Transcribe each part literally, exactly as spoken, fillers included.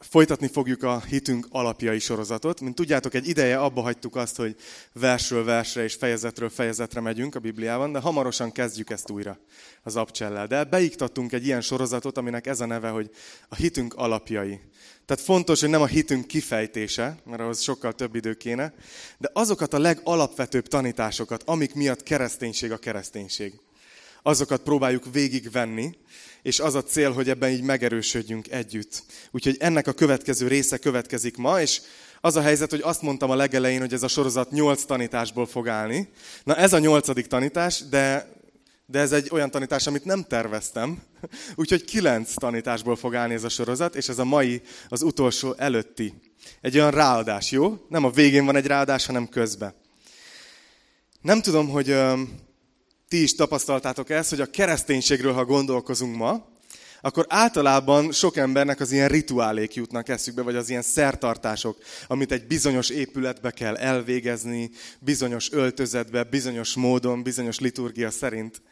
Folytatni fogjuk a hitünk alapjai sorozatot. Mint tudjátok, egy ideje abba hagytuk azt, hogy versről versre és fejezetről fejezetre megyünk a Bibliában, de hamarosan kezdjük ezt újra az abcsellel. De beiktattunk egy ilyen sorozatot, aminek ez a neve, hogy a hitünk alapjai. Tehát fontos, hogy nem a hitünk kifejtése, mert ahhoz sokkal több idő kéne, de azokat a legalapvetőbb tanításokat, amik miatt kereszténység a kereszténység. Azokat próbáljuk végigvenni, és az a cél, hogy ebben így megerősödjünk együtt. Úgyhogy ennek a következő része következik ma, és az a helyzet, hogy azt mondtam a legelején, hogy ez a sorozat nyolc tanításból fog állni. Na ez a nyolcadik tanítás, de, de ez egy olyan tanítás, amit nem terveztem. Úgyhogy kilenc tanításból fog állni ez a sorozat, és ez a mai, az utolsó előtti. Egy olyan ráadás, jó? Nem a végén van egy ráadás, hanem közben. Nem tudom, hogy... Ti is tapasztaltátok ezt, hogy a kereszténységről, ha gondolkozunk ma, akkor általában sok embernek az ilyen rituálék jutnak eszükbe, vagy az ilyen szertartások, amit egy bizonyos épületbe kell elvégezni, bizonyos öltözetbe, bizonyos módon, bizonyos liturgia szerint.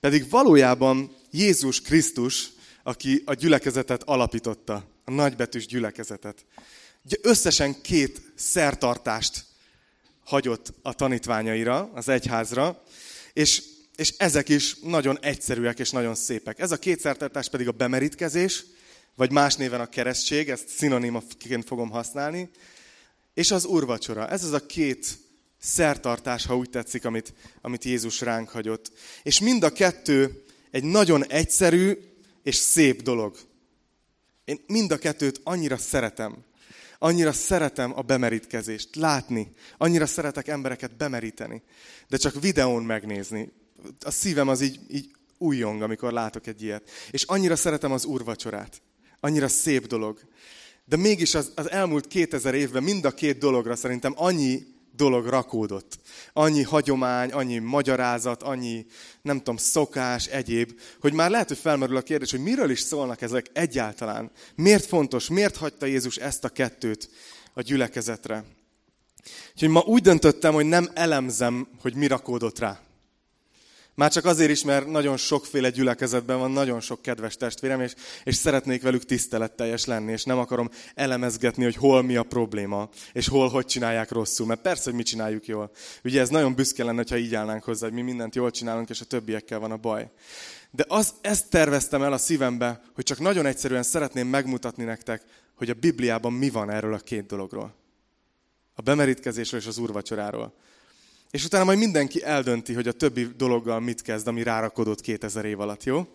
Pedig valójában Jézus Krisztus, aki a gyülekezetet alapította, a nagybetűs gyülekezetet, ugye összesen két szertartást hagyott a tanítványaira, az egyházra, és És ezek is nagyon egyszerűek és nagyon szépek. Ez a két szertartás pedig a bemerítkezés, vagy más néven a keresztség, ezt szinonimaként fogom használni, és az úrvacsora. Ez az a két szertartás, ha úgy tetszik, amit, amit Jézus ránk hagyott. És mind a kettő egy nagyon egyszerű és szép dolog. Én mind a kettőt annyira szeretem. Annyira szeretem a bemerítkezést, látni. Annyira szeretek embereket bemeríteni. De csak videón megnézni. A szívem az így, így újjong, amikor látok egy ilyet. És annyira szeretem az úrvacsorát. Annyira szép dolog. De mégis az, az elmúlt kétezer évben mind a két dologra szerintem annyi dolog rakódott. Annyi hagyomány, annyi magyarázat, annyi, nem tudom, szokás, egyéb, hogy már lehet, hogy felmerül a kérdés, hogy miről is szólnak ezek egyáltalán. Miért fontos, miért hagyta Jézus ezt a kettőt a gyülekezetre? Úgyhogy ma úgy döntöttem, hogy nem elemzem, hogy mi rakódott rá. Már csak azért is, mert nagyon sokféle gyülekezetben van nagyon sok kedves testvérem, és, és szeretnék velük tiszteletteljes lenni, és nem akarom elemezgetni, hogy hol mi a probléma, és hol hogy csinálják rosszul. Mert persze, hogy mi csináljuk jól. Ugye ez nagyon büszke lenne, ha így állnánk hozzá, hogy mi mindent jól csinálunk, és a többiekkel van a baj. De az, ezt terveztem el a szívembe, hogy csak nagyon egyszerűen szeretném megmutatni nektek, hogy a Bibliában mi van erről a két dologról. A bemerítkezésről és az úrvacsoráról. És utána majd mindenki eldönti, hogy a többi dologgal mit kezd, ami rárakodott kétezer év alatt, jó?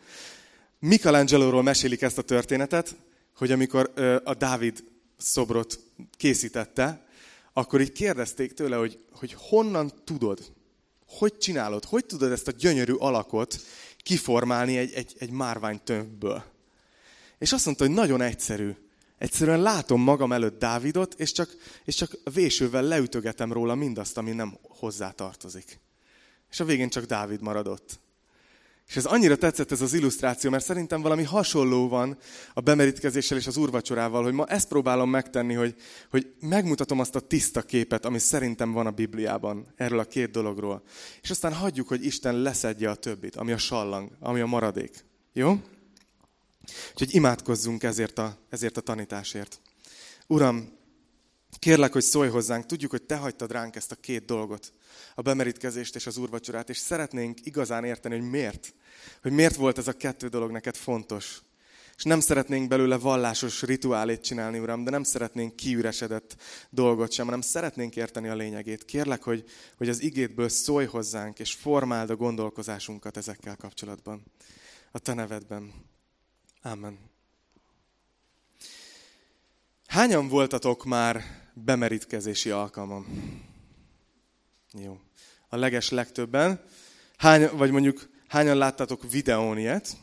Michelangelóról mesélik ezt a történetet, hogy amikor a Dávid szobrot készítette, akkor így kérdezték tőle, hogy, hogy honnan tudod, hogy csinálod, hogy tudod ezt a gyönyörű alakot kiformálni egy, egy, egy márványtömbből. És azt mondta, hogy nagyon egyszerű. Egyszerűen látom magam előtt Dávidot, és csak, és csak vésővel leütögetem róla mindazt, ami nem hozzá tartozik. És a végén csak Dávid maradott. És ez annyira tetszett ez az illusztráció, mert szerintem valami hasonló van a bemerítkezéssel és az úrvacsorával, hogy ma ezt próbálom megtenni, hogy, hogy megmutatom azt a tiszta képet, ami szerintem van a Bibliában, erről a két dologról. És aztán hagyjuk, hogy Isten leszedje a többit, ami a sallang, ami a maradék. Jó? Úgyhogy imádkozzunk ezért a, ezért a tanításért. Uram, kérlek, hogy szólj hozzánk. Tudjuk, hogy Te hagytad ránk ezt a két dolgot, a bemerítkezést és az úrvacsorát, és szeretnénk igazán érteni, hogy miért. Hogy miért volt ez a kettő dolog neked fontos. És nem szeretnénk belőle vallásos rituálét csinálni, Uram, de nem szeretnénk kiüresedett dolgot sem, hanem szeretnénk érteni a lényegét. Kérlek, hogy, hogy az igédből szólj hozzánk, és formáld a gondolkozásunkat ezekkel kapcsolatban. A Te nevedben. Ámen. Hányan voltatok már bemerítkezési alkalmon? Jó. A leges legtöbben. Hány, vagy mondjuk hányan láttatok videón ilyet?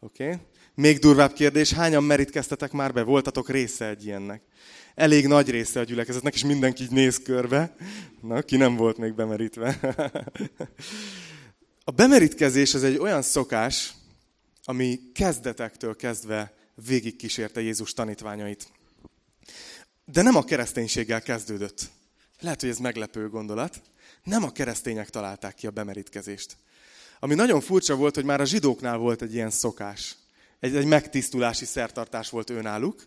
Oké. Okay. Még durvább kérdés, hányan merítkeztetek már be? Voltatok része egy ilyennek? Elég nagy része a gyülekezetnek, és mindenki így néz körbe. Na, ki nem volt még bemerítve. A bemerítkezés az egy olyan szokás, ami kezdetektől kezdve végig kísérte Jézus tanítványait. De nem a kereszténységgel kezdődött. Lehet, hogy ez meglepő gondolat. Nem a keresztények találták ki a bemerítkezést. Ami nagyon furcsa volt, hogy már a zsidóknál volt egy ilyen szokás. Egy, egy megtisztulási szertartás volt ő náluk,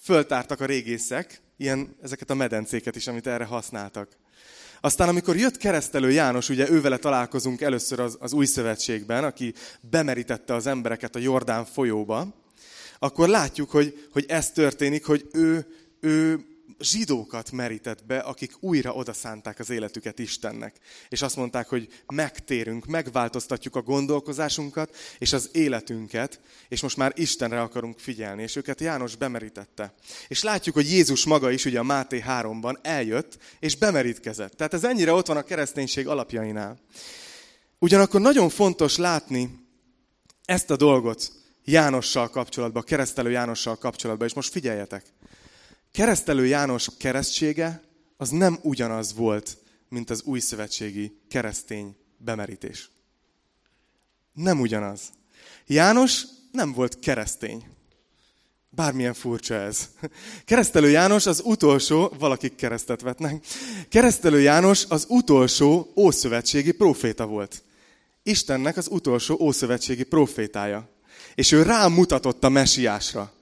Föltártak a régészek ilyen, ezeket a medencéket is, amit erre használtak. Aztán, amikor jött keresztelő János, ugye ővele találkozunk először az, az új szövetségben, aki bemerítette az embereket a Jordán folyóba, akkor látjuk, hogy, hogy ez történik, hogy ő, ő zsidókat merített be, akik újra odaszánták az életüket Istennek. És azt mondták, hogy megtérünk, megváltoztatjuk a gondolkozásunkat és az életünket, és most már Istenre akarunk figyelni. És őket János bemerítette. És látjuk, hogy Jézus maga is ugye a Máté háromban eljött és bemerítkezett. Tehát ez ennyire ott van a kereszténység alapjainál. Ugyanakkor nagyon fontos látni ezt a dolgot Jánossal kapcsolatban, keresztelő Jánossal kapcsolatban, és most figyeljetek. Keresztelő János keresztsége az nem ugyanaz volt, mint az újszövetségi keresztény bemerítés. Nem ugyanaz. János nem volt keresztény. Bármilyen furcsa ez. Keresztelő János az utolsó, valakik keresztet vetnek, keresztelő János az utolsó ószövetségi próféta volt. Istennek az utolsó ószövetségi prófétája. És ő rámutatott a Mesiásra.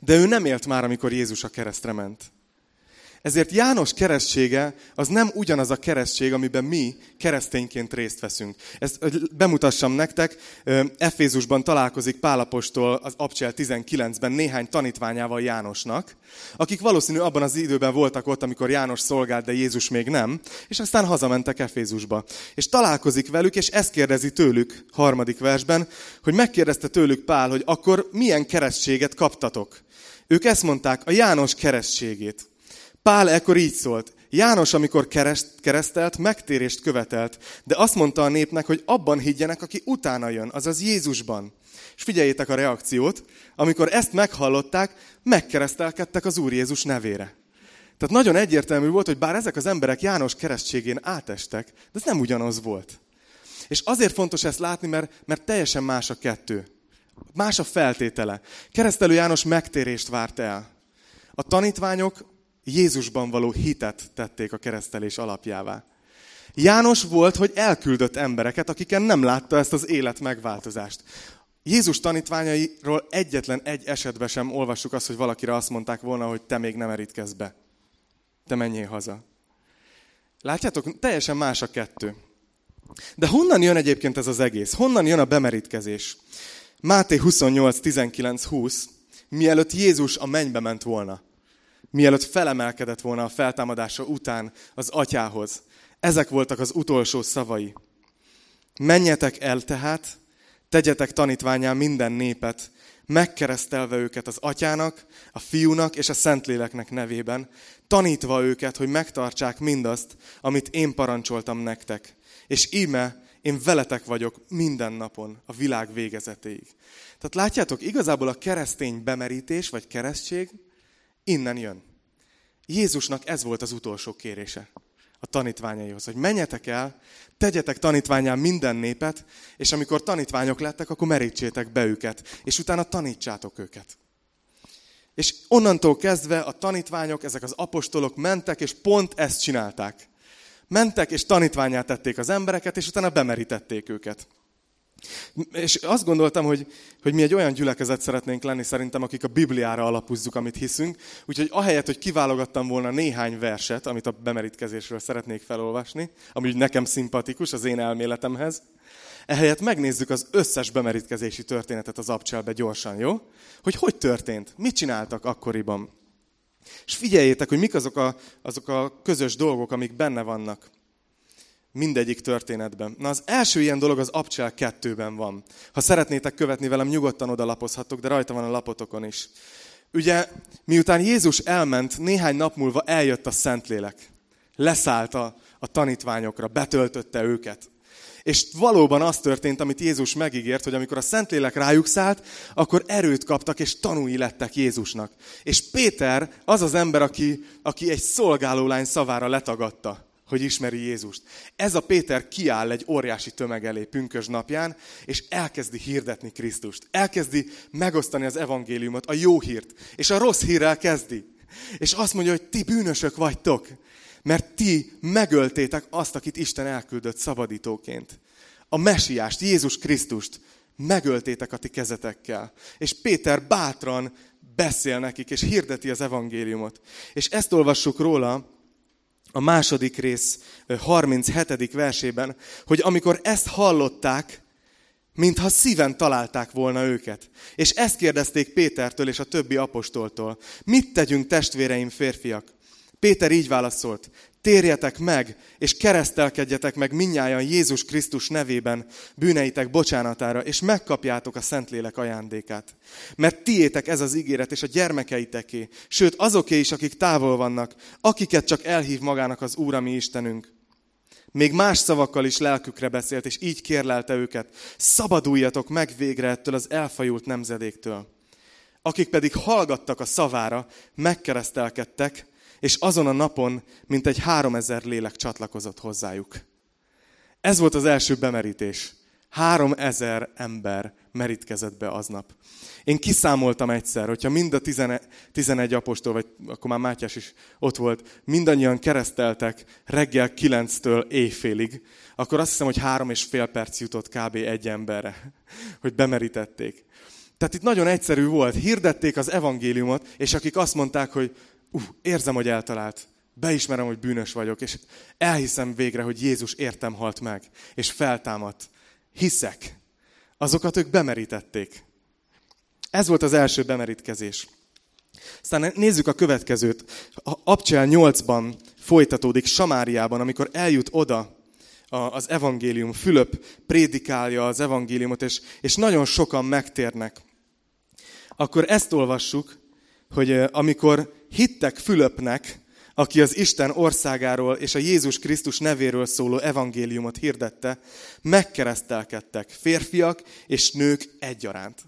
De ő nem élt már, amikor Jézus a keresztre ment. Ezért János keresztsége az nem ugyanaz a keresztség, amiben mi keresztényként részt veszünk. Ezt hogy bemutassam nektek, Efézusban találkozik Pál apostol az Apostolok Cselekedetei tizenkilencben néhány tanítványával Jánosnak, akik valószínű abban az időben voltak ott, amikor János szolgált, de Jézus még nem, és aztán hazamentek Efézusba. És találkozik velük, és ezt kérdezi tőlük, harmadik versben, hogy megkérdezte tőlük Pál, hogy akkor milyen keresztséget kaptatok. Ők ezt mondták, a János keresztségét. Pál ekkor így szólt, János, amikor kereszt, keresztelt, megtérést követelt, de azt mondta a népnek, hogy abban higgyenek, aki utána jön, azaz Jézusban. És figyeljétek a reakciót, amikor ezt meghallották, megkeresztelkedtek az Úr Jézus nevére. Tehát nagyon egyértelmű volt, hogy bár ezek az emberek János keresztségén átestek, de ez nem ugyanaz volt. És azért fontos ezt látni, mert, mert teljesen más a kettő. Más a feltétele. Keresztelő János megtérést várt el. A tanítványok Jézusban való hitet tették a keresztelés alapjává. János volt, hogy elküldött embereket, akiken nem látta ezt az élet megváltozást. Jézus tanítványairól egyetlen egy esetben sem olvassuk azt, hogy valakire azt mondták volna, hogy te még nem erítkezz be. Te menjél haza. Látjátok, teljesen más a kettő. De honnan jön egyébként ez az egész? Honnan jön a bemerítkezés? Máté huszonnyolc tizenkilenc húsz, mielőtt Jézus a mennybe ment volna. Mielőtt felemelkedett volna a feltámadása után az atyához. Ezek voltak az utolsó szavai. Menjetek el tehát, tegyetek tanítvánnyá minden népet, megkeresztelve őket az atyának, a fiúnak és a szentléleknek nevében, tanítva őket, hogy megtartsák mindazt, amit én parancsoltam nektek. És íme, én veletek vagyok minden napon a világ végezetéig. Tehát látjátok, igazából a keresztény bemerítés vagy keresztség, innen jön. Jézusnak ez volt az utolsó kérése a tanítványaihoz, hogy menjetek el, tegyetek tanítvánnyá minden népet, és amikor tanítványok lettek, akkor merítsétek be őket, és utána tanítsátok őket. És onnantól kezdve a tanítványok, ezek az apostolok mentek, és pont ezt csinálták. Mentek, és tanítvánnyá tették az embereket, és utána bemerítették őket. És azt gondoltam, hogy, hogy mi egy olyan gyülekezet szeretnénk lenni szerintem, akik a Bibliára alapozzuk, amit hiszünk. Úgyhogy ahelyett, hogy kiválogattam volna néhány verset, amit a bemerítkezésről szeretnék felolvasni, ami úgy nekem szimpatikus az én elméletemhez, ehelyett megnézzük az összes bemerítkezési történetet az abcselbe gyorsan, jó? Hogy hogy történt? Mit csináltak akkoriban? És figyeljétek, hogy mik azok a, azok a közös dolgok, amik benne vannak. Mindegyik történetben. Na az első ilyen dolog az Apostolok Cselekedetei kettőben van. Ha szeretnétek követni velem, nyugodtan odalapozhattok, de rajta van a lapotokon is. Ugye, miután Jézus elment, néhány nap múlva eljött a Szentlélek. Leszállt a, a tanítványokra, betöltötte őket. És valóban az történt, amit Jézus megígért, hogy amikor a Szentlélek rájuk szállt, akkor erőt kaptak, és tanúi lettek Jézusnak. És Péter az az ember, aki, aki egy szolgálólány szavára letagadta, hogy ismeri Jézust. Ez a Péter kiáll egy óriási tömeg elé pünkösd napján, és elkezdi hirdetni Krisztust. Elkezdi megosztani az evangéliumot, a jó hírt, és a rossz hírrel kezdi. És azt mondja, hogy ti bűnösök vagytok, mert ti megöltétek azt, akit Isten elküldött szabadítóként. A Mesiást, Jézus Krisztust megöltétek a ti kezetekkel. És Péter bátran beszél nekik, és hirdeti az evangéliumot. És ezt olvassuk róla a második rész harminchetedik versében, hogy amikor ezt hallották, mintha szíven találták volna őket. És ezt kérdezték Pétertől és a többi apostoltól. Mit tegyünk, testvéreim, férfiak? Péter így válaszolt: térjetek meg, és keresztelkedjetek meg mindnyájan Jézus Krisztus nevében bűneitek bocsánatára, és megkapjátok a Szentlélek ajándékát. Mert tiétek ez az ígéret, és a gyermekeiteké, sőt azoké is, akik távol vannak, akiket csak elhív magának az Úr, a mi Istenünk. Még más szavakkal is lelkükre beszélt, és így kérlelte őket: szabaduljatok meg végre ettől az elfajult nemzedéktől. Akik pedig hallgattak a szavára, megkeresztelkedtek, és azon a napon mintegy háromezer lélek csatlakozott hozzájuk. Ez volt az első bemerítés. Háromezer ember merítkezett be aznap. Én kiszámoltam egyszer, hogyha mind a tizenegy apostol, vagy akkor már Mátyás is ott volt, mindannyian kereszteltek reggel kilenctől éjfélig, akkor azt hiszem, hogy három és fél perc jutott kb. Egy emberre, hogy bemerítették. Tehát itt nagyon egyszerű volt. Hirdették az evangéliumot, és akik azt mondták, hogy Uh, érzem, hogy eltalált, beismerem, hogy bűnös vagyok, és elhiszem végre, hogy Jézus értem halt meg, és feltámadt. Hiszek. Azokat ők bemerítették. Ez volt az első bemerítkezés. Aztán nézzük a következőt. Apostolok nyolcban folytatódik Samáriában, amikor eljut oda az evangélium. Fülöp prédikálja az evangéliumot, és, és nagyon sokan megtérnek. Akkor ezt olvassuk, hogy amikor hittek Fülöpnek, aki az Isten országáról és a Jézus Krisztus nevéről szóló evangéliumot hirdette, megkeresztelkedtek férfiak és nők egyaránt.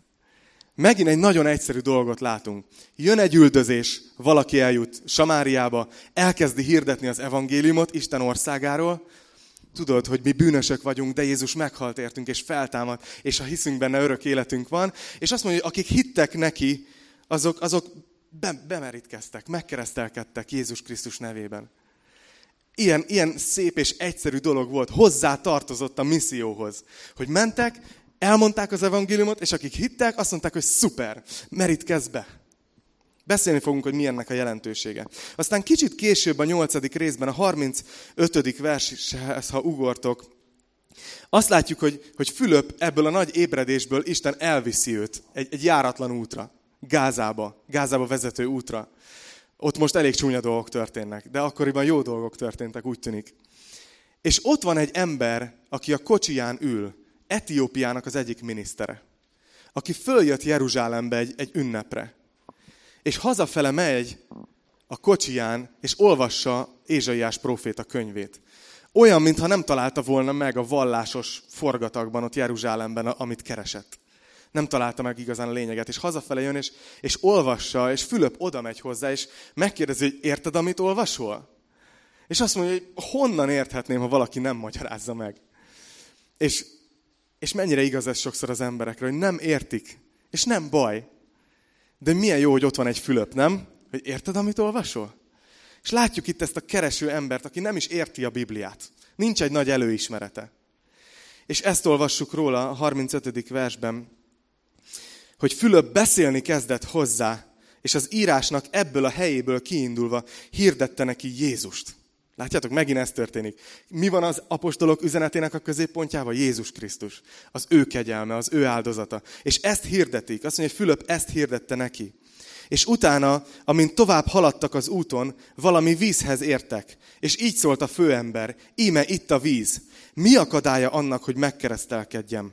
Megint egy nagyon egyszerű dolgot látunk. Jön egy üldözés, valaki eljut Samáriába, elkezdi hirdetni az evangéliumot Isten országáról. Tudod, hogy mi bűnösök vagyunk, de Jézus meghalt értünk és feltámadt, és ha hiszünk benne, örök életünk van. És azt mondja, hogy akik hittek neki, azok... azok bemerítkeztek, megkeresztelkedtek Jézus Krisztus nevében. Ilyen, ilyen szép és egyszerű dolog volt, hozzá tartozott a misszióhoz. Hogy mentek, elmondták az evangéliumot, és akik hittek, azt mondták, hogy szuper, merítkezz be. Beszélni fogunk, hogy mi ennek a jelentősége. Aztán kicsit később a nyolcadik részben, a harmincötödik vershez, ha ugortok, azt látjuk, hogy, hogy Fülöp ebből a nagy ébredésből Isten elviszi őt egy, egy járatlan útra. Gázába, Gázába vezető útra. Ott most elég csúnya dolgok történnek, de akkoriban jó dolgok történtek, úgy tűnik. És ott van egy ember, aki a kocsiján ül, Etiópiának az egyik minisztere, aki följött Jeruzsálembe egy, egy ünnepre, és hazafele megy a kocsiján, és olvassa Ézsaiás próféta könyvét. Olyan, mintha nem találta volna meg a vallásos forgatagban ott Jeruzsálemben, amit keresett. Nem találta meg igazán a lényeget, és hazafele jön, és, és olvassa, és Fülöp oda megy hozzá, és megkérdezi, hogy érted, amit olvasol? És azt mondja, hogy honnan érthetném, ha valaki nem magyarázza meg. És, és mennyire igaz ez sokszor az emberekre, hogy nem értik, és nem baj. De milyen jó, hogy ott van egy Fülöp, nem? Hogy érted, amit olvasol? És látjuk itt ezt a kereső embert, aki nem is érti a Bibliát. Nincs egy nagy előismerete. És ezt olvassuk róla a harmincötödik versben, hogy Fülöp beszélni kezdett hozzá, és az írásnak ebből a helyéből kiindulva hirdette neki Jézust. Látjátok, megint ez történik. Mi van az apostolok üzenetének a középpontjában? Jézus Krisztus. Az ő kegyelme, az ő áldozata. És ezt hirdetik. Azt mondja, hogy Fülöp ezt hirdette neki. És utána, amint tovább haladtak az úton, valami vízhez értek. És így szólt a főember: íme itt a víz. Mi akadálya annak, hogy megkeresztelkedjem?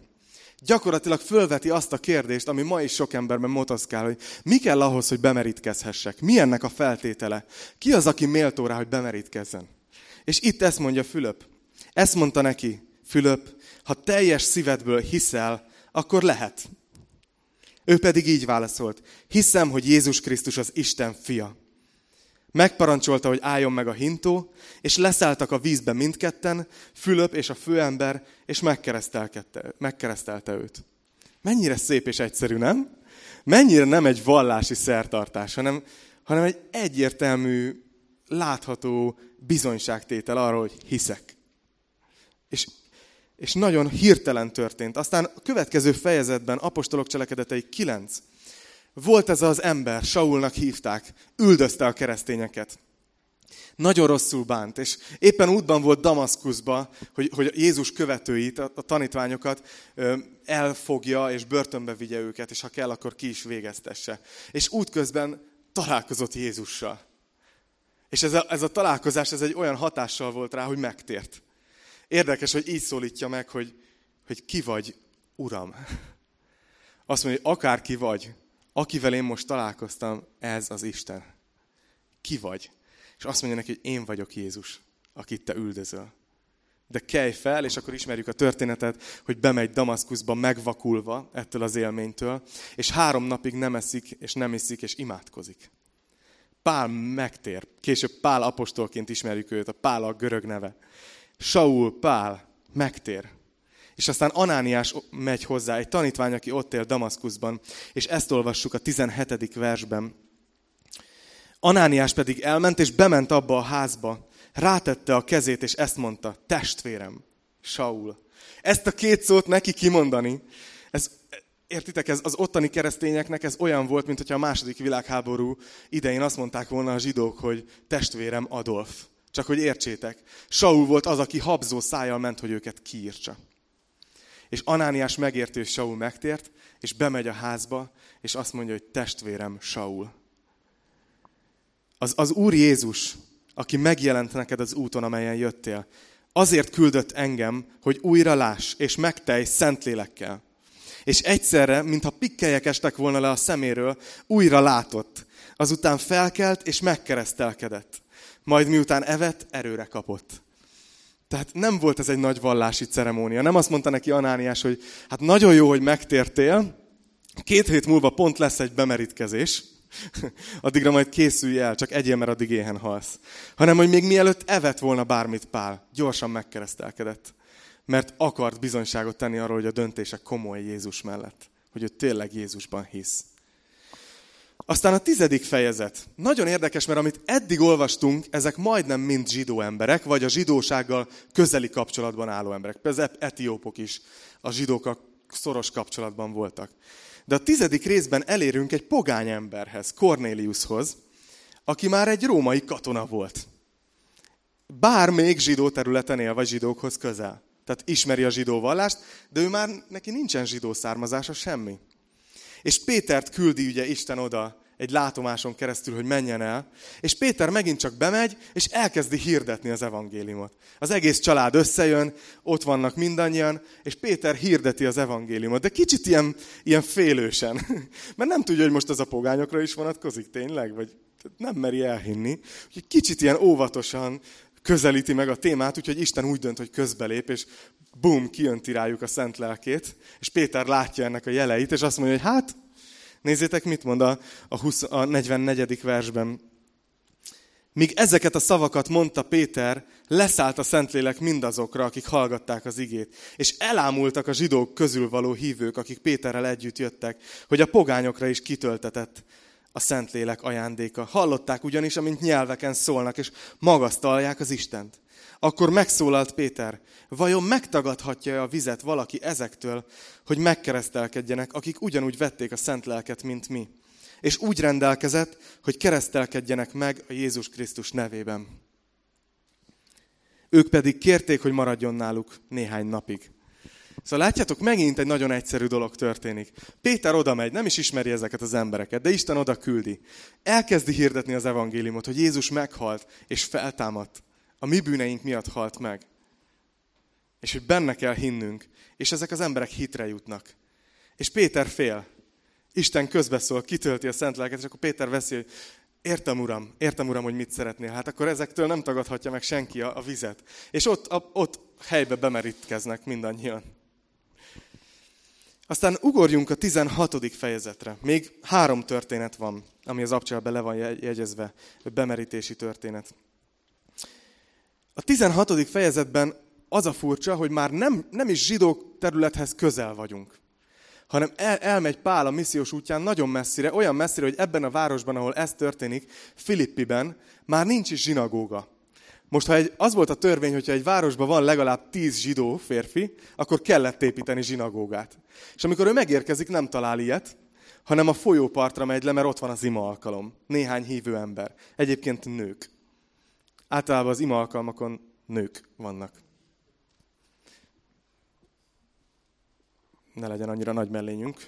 Gyakorlatilag fölveti azt a kérdést, ami ma is sok emberben motoszkál, hogy mi kell ahhoz, hogy bemerítkezhessek? Mi ennek a feltétele? Ki az, aki méltó rá, hogy bemerítkezzen? És itt ezt mondja Fülöp. Ezt mondta neki Fülöp: ha teljes szívedből hiszel, akkor lehet. Ő pedig így válaszolt: hiszem, hogy Jézus Krisztus az Isten fia. Megparancsolta, hogy álljon meg a hintó, és leszálltak a vízbe mindketten, Fülöp és a főember, és megkeresztelkedte, megkeresztelte őt. Mennyire szép és egyszerű, nem? Mennyire nem egy vallási szertartás, hanem, hanem egy egyértelmű, látható bizonyságtétel arról, hogy hiszek. És, és nagyon hirtelen történt. Aztán a következő fejezetben, Apostolok Cselekedetei kilenc, Volt ez az ember, Saulnak hívták, üldözte a keresztényeket. Nagyon rosszul bánt, és éppen útban volt Damaszkuszba, hogy, hogy Jézus követőit, a, a tanítványokat elfogja és börtönbe vigye őket, és ha kell, akkor ki is végeztesse. És útközben találkozott Jézussal. És ez a, ez a találkozás ez egy olyan hatással volt rá, hogy megtért. Érdekes, hogy így szólítja meg, hogy, hogy ki vagy, Uram. Azt mondja, hogy akárki vagy, akivel én most találkoztam, ez az Isten. Ki vagy? És azt mondja neki, hogy én vagyok Jézus, akit te üldözöl. De kelj fel, és akkor ismerjük a történetet, hogy bemegy Damaszkuszba megvakulva ettől az élménytől, és három napig nem eszik, és nem iszik, és imádkozik. Pál megtér. Később Pál apostolként ismerjük őt, a Pál a görög neve. Saul, Pál, megtér. És aztán Anániás megy hozzá, egy tanítvány, aki ott él Damaszkuszban, és ezt olvassuk a tizenhetedik versben. Anániás pedig elment, és bement abba a házba, rátette a kezét, és ezt mondta, testvérem, Saul. Ezt a két szót neki kimondani, ez, értitek, ez az ottani keresztényeknek ez olyan volt, mint hogyha a második világháború idején azt mondták volna a zsidók, hogy testvérem Adolf. Csak hogy értsétek, Saul volt az, aki habzó szájjal ment, hogy őket kiírtsa. És Anániás megértő, és Saul megtért, és bemegy a házba, és azt mondja, hogy testvérem Saul. Az, az Úr Jézus, aki megjelent neked az úton, amelyen jöttél, azért küldött engem, hogy újra láss, és megtelj Szentlélekkel. És egyszerre, mintha pikkelyek estek volna le a szeméről, újra látott. Azután felkelt, és megkeresztelkedett. Majd miután evett, erőre kapott. Tehát nem volt ez egy nagy vallási ceremónia. Nem azt mondta neki Anániás, hogy hát nagyon jó, hogy megtértél, két hét múlva pont lesz egy bemerítkezés, addigra majd készülj el, csak egyél, mert addig éhen halsz. Hanem, hogy még mielőtt evett volna bármit Pál, gyorsan megkeresztelkedett. Mert akart bizonyságot tenni arról, hogy a döntése komoly Jézus mellett. Hogy ő tényleg Jézusban hisz. Aztán a tizedik fejezet. Nagyon érdekes, mert amit eddig olvastunk, ezek majdnem mind zsidó emberek, vagy a zsidósággal közeli kapcsolatban álló emberek. Például etiópok is a zsidókkal szoros kapcsolatban voltak. De a tizedik részben elérünk egy pogány emberhez, Kornéliuszhoz, aki már egy római katona volt. Bár még zsidó területen él, vagy zsidókhoz közel. Tehát ismeri a zsidó vallást, de ő már neki nincsen zsidó származása, semmi. És Pétert küldi ugye Isten oda egy látomáson keresztül, hogy menjen el, és Péter megint csak bemegy, és elkezdi hirdetni az evangéliumot. Az egész család összejön, ott vannak mindannyian, és Péter hirdeti az evangéliumot, de kicsit ilyen, ilyen félősen, mert nem tudja, hogy most az a pogányokra is vonatkozik tényleg, vagy nem meri elhinni. Úgyhogy kicsit ilyen óvatosan közelíti meg a témát, úgyhogy Isten úgy dönt, hogy közbelép, és bum, kijönti rájuk a szent lelkét, és Péter látja ennek a jeleit, és azt mondja, hogy hát, nézzétek, mit mond a, a, húsz, a negyvennegyedik versben. Míg ezeket a szavakat mondta Péter, leszállt a Szentlélek mindazokra, akik hallgatták az igét, és elámultak a zsidók közül való hívők, akik Péterrel együtt jöttek, hogy a pogányokra is kitöltetett a Szentlélek ajándéka. Hallották ugyanis, amint nyelveken szólnak, és magasztalják az Istent. Akkor megszólalt Péter, vajon megtagadhatja-e a vizet valaki ezektől, hogy megkeresztelkedjenek, akik ugyanúgy vették a szent lelket, mint mi? És úgy rendelkezett, hogy keresztelkedjenek meg a Jézus Krisztus nevében. Ők pedig kérték, hogy maradjon náluk néhány napig. Szóval látjátok, megint egy nagyon egyszerű dolog történik. Péter oda megy, nem is ismeri ezeket az embereket, de Isten oda küldi. Elkezdi hirdetni az evangéliumot, hogy Jézus meghalt és feltámadt. A mi bűneink miatt halt meg. És hogy benne kell hinnünk. És ezek az emberek hitre jutnak. És Péter fél. Isten közbeszól, kitölti a szent lelket, és akkor Péter veszi, hogy értem, uram, értem, uram, hogy mit szeretnél. Hát akkor ezektől nem tagadhatja meg senki a, a vizet. És ott, a, ott helybe bemerítkeznek mindannyian. Aztán ugorjunk a tizenhatodik fejezetre. Még három történet van, ami az abcsában le van jegyezve, bemerítési történet. A tizenhatodik fejezetben az a furcsa, hogy már nem, nem is zsidók területhez közel vagyunk, hanem el, elmegy Pál a missziós útján nagyon messzire, olyan messzire, hogy ebben a városban, ahol ez történik, Filippiben, már nincs is zsinagóga. Most, ha egy, az volt a törvény, hogyha egy városban van legalább tíz zsidó férfi, akkor kellett építeni zsinagógát. És amikor ő megérkezik, nem talál ilyet, hanem a folyópartra megy le, mert ott van az ima alkalom. Néhány hívő ember. Egyébként nők. Általában az ima alkalmakon nők vannak. Ne legyen annyira nagy mellényünk,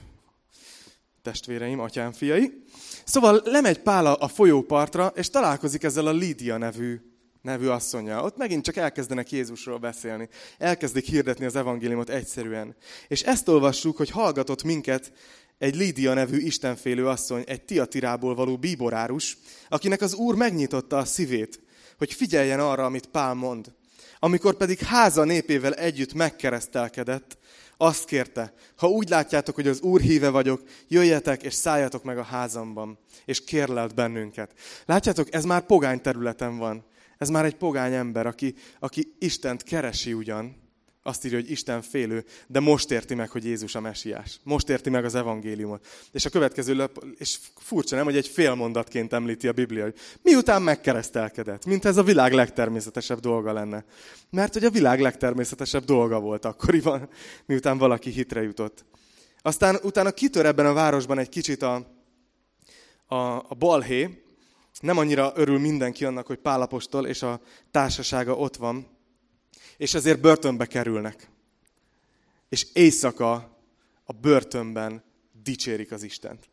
testvéreim, atyám fiai. Szóval lemegy Pál a folyópartra, és találkozik ezzel a Lídia nevű, nevű asszonnyal. Ott megint csak elkezdenek Jézusról beszélni. Elkezdik hirdetni az evangéliumot egyszerűen. És ezt olvassuk, hogy hallgatott minket egy Lídia nevű istenfélő asszony, egy Tiatirából való bíborárus, akinek az Úr megnyitotta a szívét, hogy figyeljen arra, amit Pál mond. Amikor pedig háza népével együtt megkeresztelkedett, azt kérte, ha úgy látjátok, hogy az Úr híve vagyok, jöjjetek és szálljatok meg a házamban, és kérlelt bennünket. Látjátok, ez már pogány területen van. Ez már egy pogány ember, aki, aki Istent keresi ugyan. Azt írja, hogy Isten félő, de most érti meg, hogy Jézus a mesiás. Most érti meg az evangéliumot. És a következő lap, és furcsa nem, hogy egy félmondatként említi a Biblia, hogy miután megkeresztelkedett, mint ez a világ legtermészetesebb dolga lenne. Mert hogy a világ legtermészetesebb dolga volt akkoriban, miután valaki hitre jutott. Aztán utána kitör ebben a városban egy kicsit a, a, a balhé. Nem annyira örül mindenki annak, hogy Pál apostol és a társasága ott van, és ezért börtönbe kerülnek. És éjszaka a börtönben dicsérik az Istent.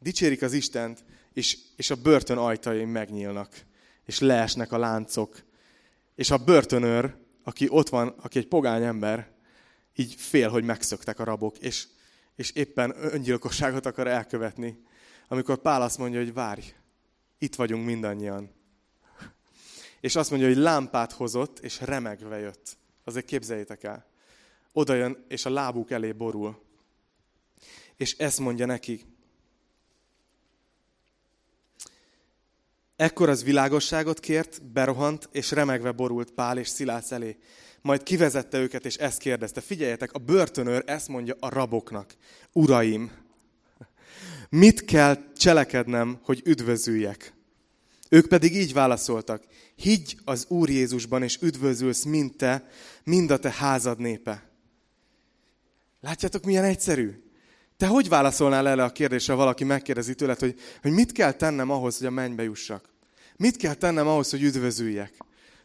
Dicsérik az Istent, és, és a börtön ajtajai megnyílnak, és leesnek a láncok. És a börtönőr, aki ott van, aki egy pogány ember, így fél, hogy megszöktek a rabok, és, és éppen öngyilkosságot akar elkövetni. Amikor Pál azt mondja, hogy várj, itt vagyunk mindannyian. És azt mondja, hogy lámpát hozott, és remegve jött. Azért képzeljétek el. Oda jön, és a lábuk elé borul. És ezt mondja neki. Ekkor az világosságot kért, berohant, és remegve borult Pál és Szilász elé. Majd kivezette őket, és ezt kérdezte. Figyeljetek, a börtönőr ezt mondja a raboknak. Uraim, mit kell cselekednem, hogy üdvözüljek? Ők pedig így válaszoltak, higgy az Úr Jézusban, és üdvözülsz mind te, mind a te házad népe. Látjátok, milyen egyszerű? Te hogy válaszolnál erre a kérdésre, ha valaki megkérdezi tőled, hogy, hogy mit kell tennem ahhoz, hogy a mennybe jussak? Mit kell tennem ahhoz, hogy üdvözüljek?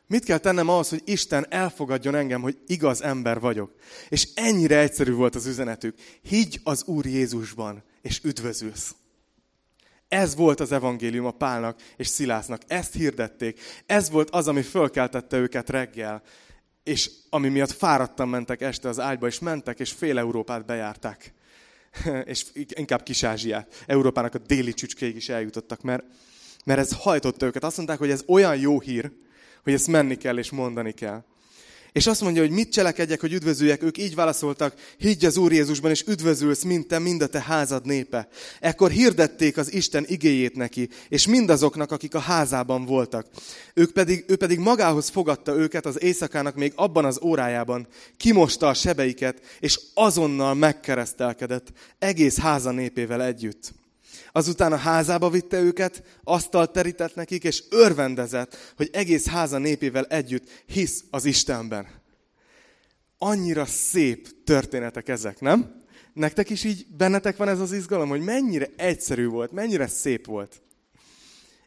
Mit kell tennem ahhoz, hogy Isten elfogadjon engem, hogy igaz ember vagyok? És ennyire egyszerű volt az üzenetük. Higgy az Úr Jézusban, és üdvözülsz. Ez volt az evangélium a Pálnak és Szilásznak. Ezt hirdették. Ez volt az, ami fölkeltette őket reggel, és ami miatt fáradtan mentek este az ágyba, és mentek, és fél Európát bejárták. És inkább Kis-Ázsiát. Európának a déli csücskéig is eljutottak, mert, mert ez hajtotta őket. Azt mondták, hogy ez olyan jó hír, hogy ezt menni kell, és mondani kell. És azt mondja, hogy mit cselekedjek, hogy üdvözüljek, ők így válaszoltak, higgy az Úr Jézusban, és üdvözülsz mind te, mind a te házad népe. Ekkor hirdették az Isten igéjét neki, és mindazoknak, akik a házában voltak. Ők pedig, ő pedig magához fogadta őket az éjszakának még abban az órájában, kimosta a sebeiket, és azonnal megkeresztelkedett, egész háza népével együtt. Azután a házába vitte őket, asztalt terített nekik, és örvendezett, hogy egész háza népével együtt hisz az Istenben. Annyira szép történetek ezek, nem? Nektek is így bennetek van ez az izgalom, hogy mennyire egyszerű volt, mennyire szép volt.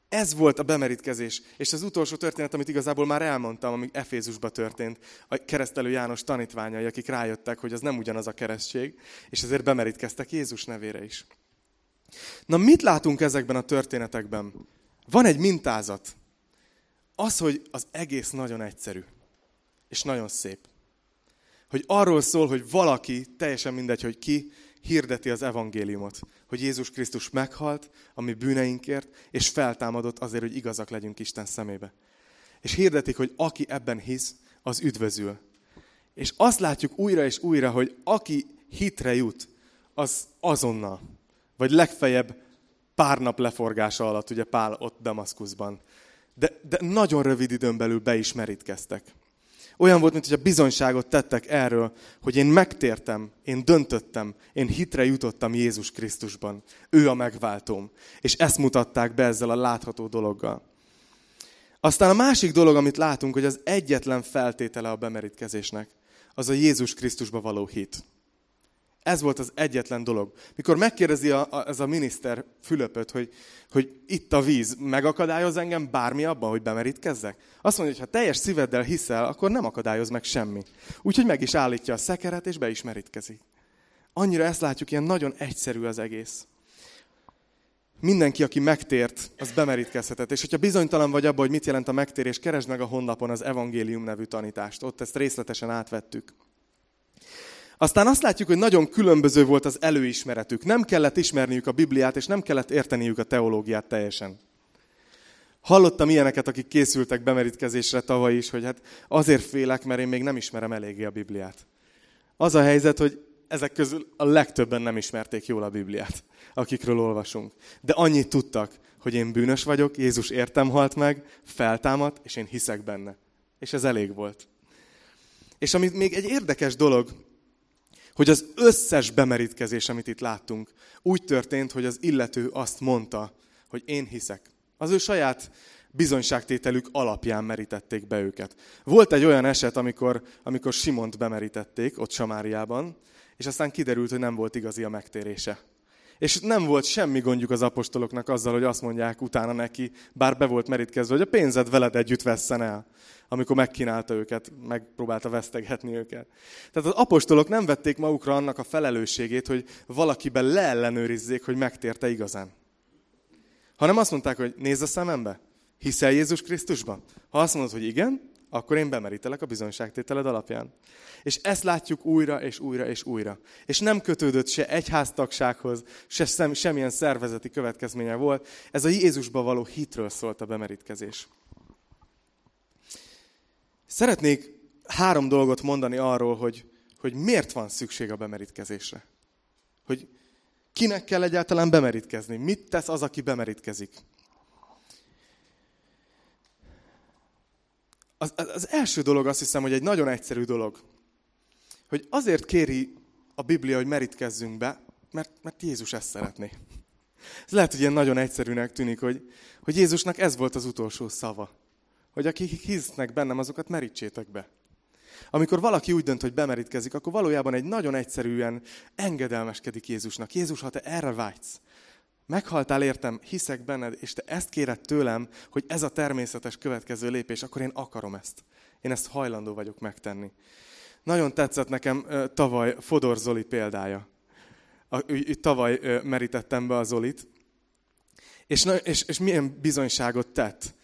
Ez volt a bemerítkezés, és az utolsó történet, amit igazából már elmondtam, ami Efézusban történt, a keresztelő János tanítványai, akik rájöttek, hogy az nem ugyanaz a keresztség, és ezért bemerítkeztek Jézus nevére is. Na, mit látunk ezekben a történetekben? Van egy mintázat. Az, hogy az egész nagyon egyszerű. És nagyon szép. Hogy arról szól, hogy valaki, teljesen mindegy, hogy ki, hirdeti az evangéliumot. Hogy Jézus Krisztus meghalt a mi bűneinkért, és feltámadott azért, hogy igazak legyünk Isten szemébe. És hirdetik, hogy aki ebben hisz, az üdvözül. És azt látjuk újra és újra, hogy aki hitre jut, az azonnal. Vagy legfeljebb pár nap leforgása alatt, ugye Pál ott Damaszkuszban. De, de nagyon rövid időn belül be is merítkeztek. Olyan volt, mintha bizonyságot tettek erről, hogy én megtértem, én döntöttem, én hitre jutottam Jézus Krisztusban. Ő a megváltóm. És ezt mutatták be ezzel a látható dologgal. Aztán a másik dolog, amit látunk, hogy az egyetlen feltétele a bemerítkezésnek, az a Jézus Krisztusba való hit. Ez volt az egyetlen dolog. Mikor megkérdezi a, a, ez a miniszter Fülöpöt, hogy, hogy itt a víz, megakadályoz engem bármi abban, hogy bemerítkezzek? Azt mondja, hogy ha teljes szíveddel hiszel, akkor nem akadályoz meg semmi. Úgyhogy meg is állítja a szekeret, és be is merítkezik. Annyira ezt látjuk, ilyen nagyon egyszerű az egész. Mindenki, aki megtért, az bemerítkezhetett. És hogyha bizonytalan vagy abban, hogy mit jelent a megtérés, keresd meg a honlapon az evangélium nevű tanítást. Ott ezt részletesen átvettük. Aztán azt látjuk, hogy nagyon különböző volt az előismeretük. Nem kellett ismerniük a Bibliát, és nem kellett érteniük a teológiát teljesen. Hallottam ilyeneket, akik készültek bemerítkezésre tavaly is, hogy hát azért félek, mert én még nem ismerem eléggé a Bibliát. Az a helyzet, hogy ezek közül a legtöbben nem ismerték jól a Bibliát, akikről olvasunk. De annyit tudtak, hogy én bűnös vagyok, Jézus értem halt meg, feltámadt, és én hiszek benne. És ez elég volt. És ami még egy érdekes dolog, hogy az összes bemerítkezés, amit itt láttunk, úgy történt, hogy az illető azt mondta, hogy én hiszek. Az ő saját bizonyságtételük alapján merítették be őket. Volt egy olyan eset, amikor, amikor Simont bemerítették ott Samáriában, és aztán kiderült, hogy nem volt igazi a megtérése. És nem volt semmi gondjuk az apostoloknak azzal, hogy azt mondják utána neki, bár be volt merítkezve, hogy a pénzed veled együtt vesszen el, amikor megkínálta őket, megpróbálta vesztegetni őket. Tehát az apostolok nem vették magukra annak a felelősségét, hogy valakiben leellenőrizzék, hogy megtérte igazán. Hanem azt mondták, hogy nézz a szemembe, hiszel Jézus Krisztusban? Ha azt mondod, hogy igen, akkor én bemerítelek a bizonyságtételed alapján. És ezt látjuk újra, és újra, és újra. És nem kötődött se egyháztagsághoz, se sem, semmilyen szervezeti következménye volt. Ez a Jézusba való hitről szólt a bemerítkezés. Szeretnék három dolgot mondani arról, hogy, hogy miért van szükség a bemerítkezésre. Hogy kinek kell egyáltalán bemerítkezni? Mit tesz az, aki bemerítkezik? Az, az első dolog, azt hiszem, hogy egy nagyon egyszerű dolog, hogy azért kéri a Biblia, hogy merítkezzünk be, mert, mert Jézus ezt szeretné. Ez lehet, hogy ilyen nagyon egyszerűnek tűnik, hogy, hogy Jézusnak ez volt az utolsó szava, hogy akik hisznek bennem, azokat merítsétek be. Amikor valaki úgy dönt, hogy bemerítkezik, akkor valójában egy nagyon egyszerűen engedelmeskedik Jézusnak. Jézus, ha te erre vágysz, meghaltál értem, hiszek benned, és te ezt kéred tőlem, hogy ez a természetes következő lépés, akkor én akarom ezt. Én ezt hajlandó vagyok megtenni. Nagyon tetszett nekem tavaly Fodor Zoli példája. Tavaly merítettem be a Zolit, és, és, és milyen bizonyságot tett,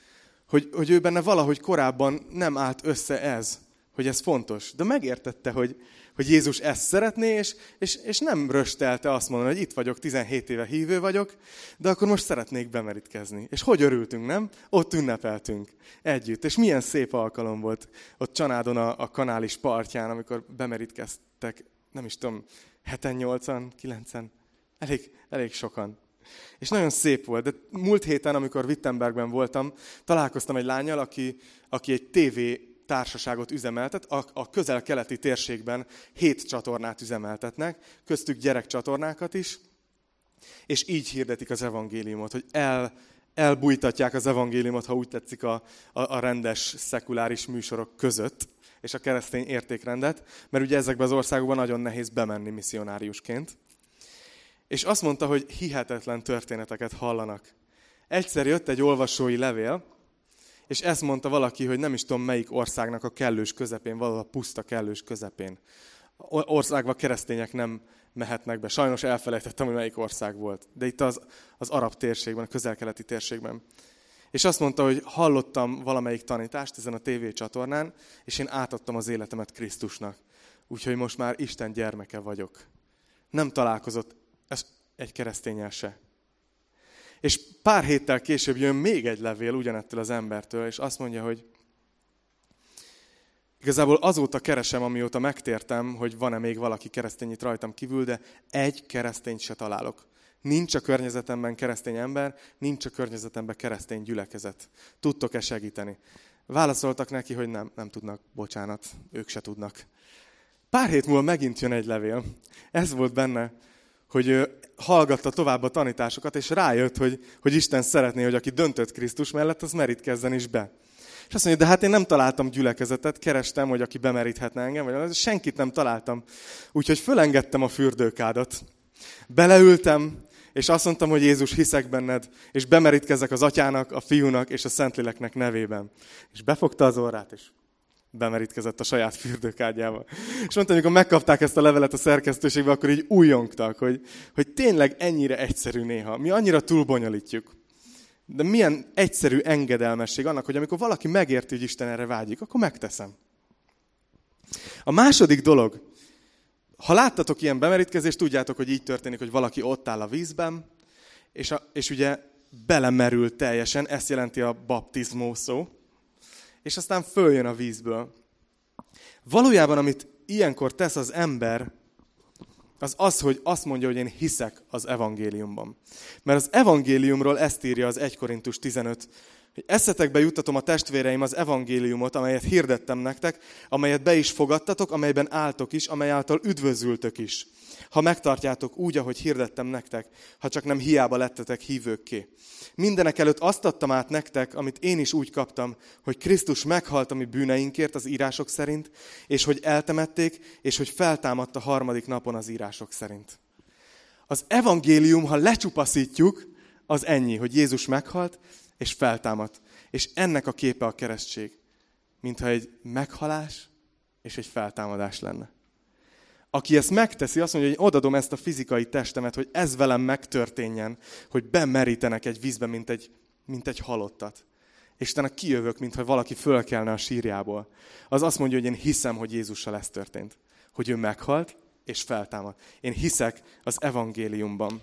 hogy, hogy ő benne valahogy korábban nem állt össze ez, hogy ez fontos. De megértette, hogy, hogy Jézus ezt szeretné, és, és, és nem röstelte azt mondani, hogy itt vagyok, tizenhét éve hívő vagyok, de akkor most szeretnék bemerítkezni. És hogy örültünk, nem? Ott ünnepeltünk együtt. És milyen szép alkalom volt ott Csanádon a, a kanális partján, amikor bemerítkeztek, nem is tudom, heten, nyolcan, kilencen, elég, elég sokan. És nagyon szép volt. De múlt héten, amikor Wittenbergben voltam, találkoztam egy lánnyal, aki, aki egy tévé társaságot üzemeltet, a, a közel-keleti térségben hét csatornát üzemeltetnek, köztük gyerekcsatornákat is, és így hirdetik az evangéliumot, hogy el, elbújtatják az evangéliumot, ha úgy tetszik, a, a, a rendes, szekuláris műsorok között, és a keresztény értékrendet, mert ugye ezekben az országokban nagyon nehéz bemenni misszionáriusként. És azt mondta, hogy hihetetlen történeteket hallanak. Egyszer jött egy olvasói levél, és ezt mondta valaki, hogy nem is tudom melyik országnak a kellős közepén, valahol a puszta kellős közepén. Országban keresztények nem mehetnek be. Sajnos elfelejtettem, hogy melyik ország volt. De itt az, az arab térségben, a közel-keleti térségben. És azt mondta, hogy hallottam valamelyik tanítást ezen a tévécsatornán, és én átadtam az életemet Krisztusnak. Úgyhogy most már Isten gyermeke vagyok. Nem találkozott egy keresztényel se. És pár héttel később jön még egy levél ugyanettől az embertől, és azt mondja, hogy igazából azóta keresem, amióta megtértem, hogy van-e még valaki keresztényit rajtam kívül, de egy keresztényt se találok. Nincs a környezetemben keresztény ember, nincs a környezetemben keresztény gyülekezet. Tudtok-e segíteni? Válaszoltak neki, hogy nem, nem tudnak, bocsánat, ők se tudnak. Pár hét múlva megint jön egy levél. Ez volt benne, hogy hallgatta tovább a tanításokat, és rájött, hogy, hogy Isten szeretné, hogy aki döntött Krisztus mellett, az merítkezzen is be. És azt mondja, de hát én nem találtam gyülekezetet, kerestem, hogy aki bemeríthetne engem, vagy senkit nem találtam. Úgyhogy fölengedtem a fürdőkádat, beleültem, és azt mondtam, hogy Jézus, hiszek benned, és bemerítkezek az Atyának, a Fiúnak és a Szentléleknek nevében. És befogta az orrát, és bemerítkezett a saját fürdőkádjával. És mondtam, amikor megkapták ezt a levelet a szerkesztőségbe, akkor így újjongtak, hogy, hogy tényleg ennyire egyszerű néha. Mi annyira túlbonyolítjuk. De milyen egyszerű engedelmesség annak, hogy amikor valaki megérti, hogy Isten erre vágyik, akkor megteszem. A második dolog, ha láttatok ilyen bemerítkezést, tudjátok, hogy így történik, hogy valaki ott áll a vízben, és, a, és ugye belemerül teljesen, ezt jelenti a baptizmó szó, és aztán följön a vízből. Valójában, amit ilyenkor tesz az ember, az az, hogy azt mondja, hogy én hiszek az evangéliumban. Mert az evangéliumról ezt írja az egy Korintus tizenöt, hogy eszetekbe juttatom a testvéreim az evangéliumot, amelyet hirdettem nektek, amelyet be is fogadtatok, amelyben álltok is, amely által üdvözültök is. Ha megtartjátok úgy, ahogy hirdettem nektek, ha csak nem hiába lettetek hívőkké. Mindenek előtt azt adtam át nektek, amit én is úgy kaptam, hogy Krisztus meghalt a mi bűneinkért az írások szerint, és hogy eltemették, és hogy feltámadt a harmadik napon az írások szerint. Az evangélium, ha lecsupaszítjuk, az ennyi, hogy Jézus meghalt, és feltámadt. És ennek a képe a keresztség, mintha egy meghalás és egy feltámadás lenne. Aki ezt megteszi, azt mondja, hogy odadom ezt a fizikai testemet, hogy ez velem megtörténjen, hogy bemerítenek egy vízbe, mint egy, mint egy halottat. És utána kijövök, mintha valaki fölkelne a sírjából. Az azt mondja, hogy én hiszem, hogy Jézussal ez történt. Hogy ő meghalt és feltámadt. Én hiszek az evangéliumban.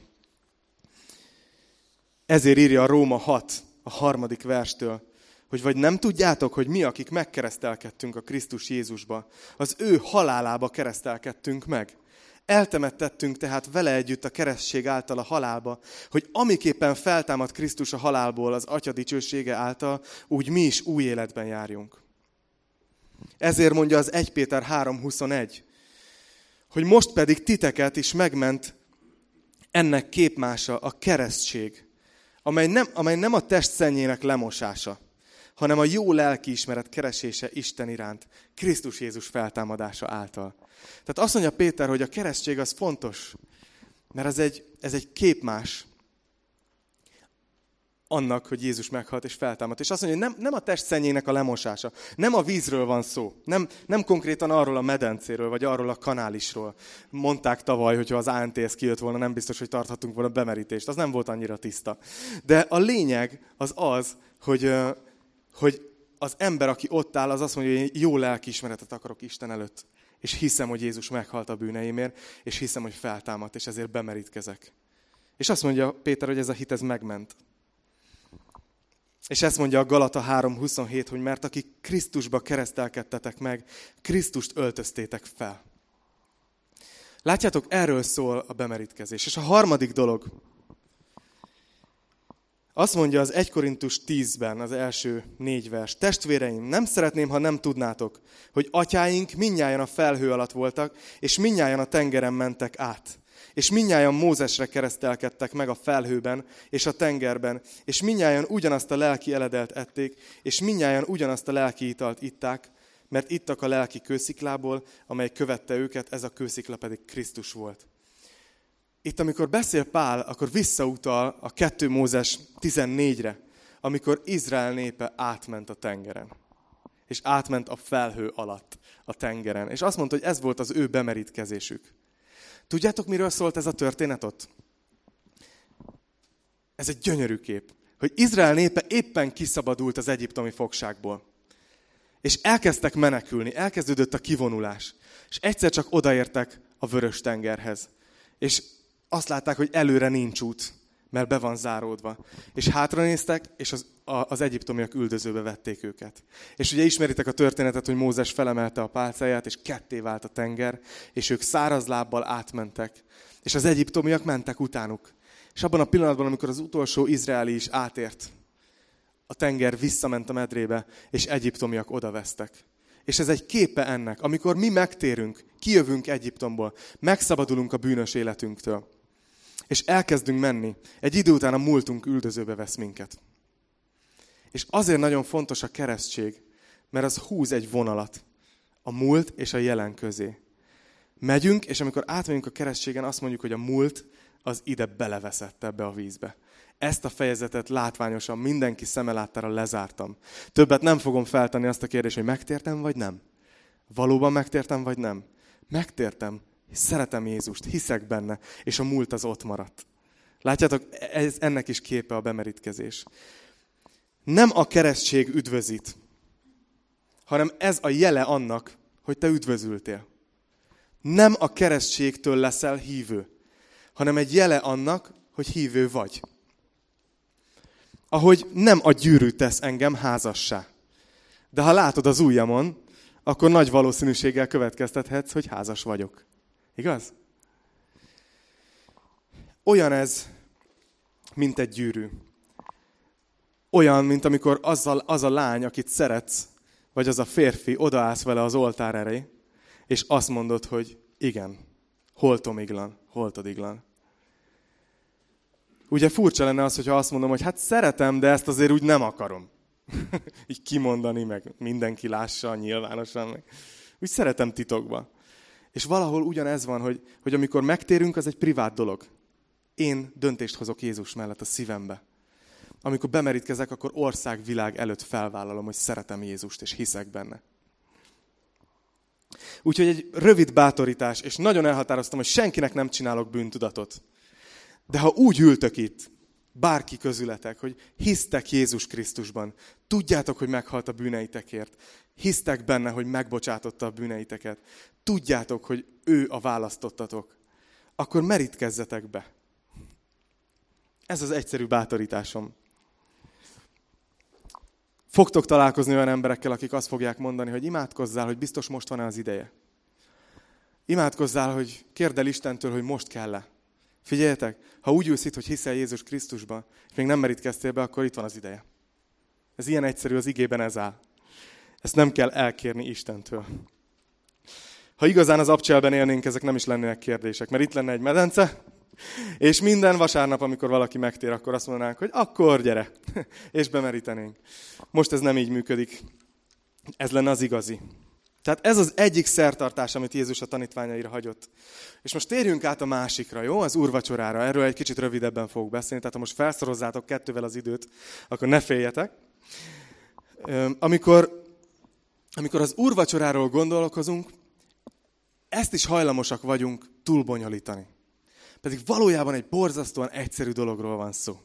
Ezért írja a Róma hat, a harmadik verstől, hogy vagy nem tudjátok, hogy mi, akik megkeresztelkedtünk a Krisztus Jézusba, az ő halálába keresztelkedtünk meg. Eltemettettünk tehát vele együtt a keresztség által a halálba, hogy amiképpen feltámad Krisztus a halálból az Atya dicsősége által, úgy mi is új életben járjunk. Ezért mondja az egy Péter három huszonegy, hogy most pedig titeket is megment ennek képmása a keresztség, amely nem, amely nem a test szennyének lemosása, hanem a jó lelkiismeret keresése Isten iránt, Krisztus Jézus feltámadása által. Tehát azt mondja Péter, hogy a keresztség az fontos, mert ez egy, ez egy képmás annak, hogy Jézus meghalt és feltámadt. És azt mondja, hogy nem, nem a test szennyének a lemosása, nem a vízről van szó, nem, nem konkrétan arról a medencéről, vagy arról a kanálisról. Mondták tavaly, hogyha az á en té-hez kijött volna, nem biztos, hogy tarthatunk volna bemerítést, az nem volt annyira tiszta. De a lényeg az az, hogy... hogy az ember, aki ott áll, az azt mondja, hogy én jó lelkiismeretet akarok Isten előtt. És hiszem, hogy Jézus meghalt a bűneimért, és hiszem, hogy feltámadt, és ezért bemerítkezek. És azt mondja Péter, hogy ez a hit, ez megment. És ezt mondja a Galata három huszonhét, hogy mert akik Krisztusba keresztelkedtetek meg, Krisztust öltöztétek fel. Látjátok, erről szól a bemerítkezés. És a harmadik dolog, azt mondja az egy Korintus tízben, az első négy vers. Testvéreim, nem szeretném, ha nem tudnátok, hogy atyáink mindnyájan a felhő alatt voltak, és mindnyájan a tengeren mentek át. És mindnyájan Mózesre keresztelkedtek meg a felhőben és a tengerben, és mindnyájan ugyanazt a lelki eledelt ették, és mindnyájan ugyanazt a lelki italt itták, mert ittak a lelki kősziklából, amely követte őket, ez a kőszikla pedig Krisztus volt. Itt, amikor beszél Pál, akkor visszautal a kettő Mózes tizennégyre, amikor Izrael népe átment a tengeren. És átment a felhő alatt a tengeren. És azt mondta, hogy ez volt az ő bemerítkezésük. Tudjátok, miről szólt ez a történet ott? Ez egy gyönyörű kép, hogy Izrael népe éppen kiszabadult az egyiptomi fogságból. És elkezdtek menekülni, elkezdődött a kivonulás. És egyszer csak odaértek a Vörös tengerhez. És azt látták, hogy előre nincs út, mert be van záródva. És hátranéztek, és az, a, az egyiptomiak üldözőbe vették őket. És ugye ismeritek a történetet, hogy Mózes felemelte a pálcáját, és ketté vált a tenger, és ők száraz lábbal átmentek. És az egyiptomiak mentek utánuk. És abban a pillanatban, amikor az utolsó izraeli is átért, a tenger visszament a medrébe, és egyiptomiak odavesztek. És ez egy képe ennek, amikor mi megtérünk, kijövünk Egyiptomból, megszabadulunk a bűnös életünktől, és elkezdünk menni. Egy idő után a múltunk üldözőbe vesz minket. És azért nagyon fontos a keresztség, mert az húz egy vonalat a múlt és a jelen közé. Megyünk, és amikor átmegyünk a keresztségen, azt mondjuk, hogy a múlt az ide beleveszett ebbe a vízbe. Ezt a fejezetet látványosan mindenki szeme láttára lezártam. Többet nem fogom feltenni azt a kérdést, hogy megtértem vagy nem. Valóban megtértem vagy nem? Megtértem, szeretem Jézust, hiszek benne, és a múlt az ott maradt. Látjátok, ez, ennek is képe a bemerítkezés. Nem a keresztség üdvözít, hanem ez a jele annak, hogy te üdvözültél. Nem a keresztségtől leszel hívő, hanem egy jele annak, hogy hívő vagy. Ahogy nem a gyűrű tesz engem házassá. De ha látod az ujjamon, akkor nagy valószínűséggel következtethetsz, hogy házas vagyok. Igaz? Olyan ez, mint egy gyűrű. Olyan, mint amikor az a, az a lány, akit szeretsz, vagy az a férfi, odaállsz vele az oltár elé, és azt mondod, hogy igen, holtomiglan, holtodiglan. Ugye furcsa lenne az, hogyha azt mondom, hogy hát szeretem, de ezt azért úgy nem akarom. Így kimondani, meg mindenki lássa nyilvánosan. Meg. Úgy szeretem titokba. És valahol ugyanez van, hogy, hogy amikor megtérünk, az egy privát dolog. Én döntést hozok Jézus mellett a szívembe. Amikor bemerítkezek, akkor országvilág előtt felvállalom, hogy szeretem Jézust, és hiszek benne. Úgyhogy egy rövid bátorítás, és nagyon elhatároztam, hogy senkinek nem csinálok bűntudatot. De ha úgy ültök itt, bárki közületek, hogy hisztek Jézus Krisztusban, tudjátok, hogy meghalt a bűneitekért, hisztek benne, hogy megbocsátotta a bűneiteket, tudjátok, hogy ő a választottatok, akkor merítkezzetek be. Ez az egyszerű bátorításom. Fogtok találkozni olyan emberekkel, akik azt fogják mondani, hogy imádkozzál, hogy biztos most van-e az ideje. Imádkozzál, hogy kérd el Istentől, hogy most kell-e. Figyeljetek, ha úgy ülsz itt, hogy hiszel Jézus Krisztusba, és még nem merítkeztél be, akkor itt van az ideje. Ez ilyen egyszerű, az igében ez áll. Ezt nem kell elkérni Istentől. Ha igazán az abcselben élnénk, ezek nem is lennének kérdések, mert itt lenne egy medence, és minden vasárnap, amikor valaki megtér, akkor azt mondanánk, hogy akkor gyere, és bemerítenénk. Most ez nem így működik. Ez lenne az igazi. Tehát ez az egyik szertartás, amit Jézus a tanítványaira hagyott. És most térjünk át a másikra, jó? Az úrvacsorára. Erről egy kicsit rövidebben fogok beszélni, tehát ha most felszorozzátok kettővel az időt, akkor ne féljetek. Amikor, amikor az úrvacsoráról gondolkozunk, ezt is hajlamosak vagyunk túlbonyolítani. Pedig valójában egy borzasztóan egyszerű dologról van szó.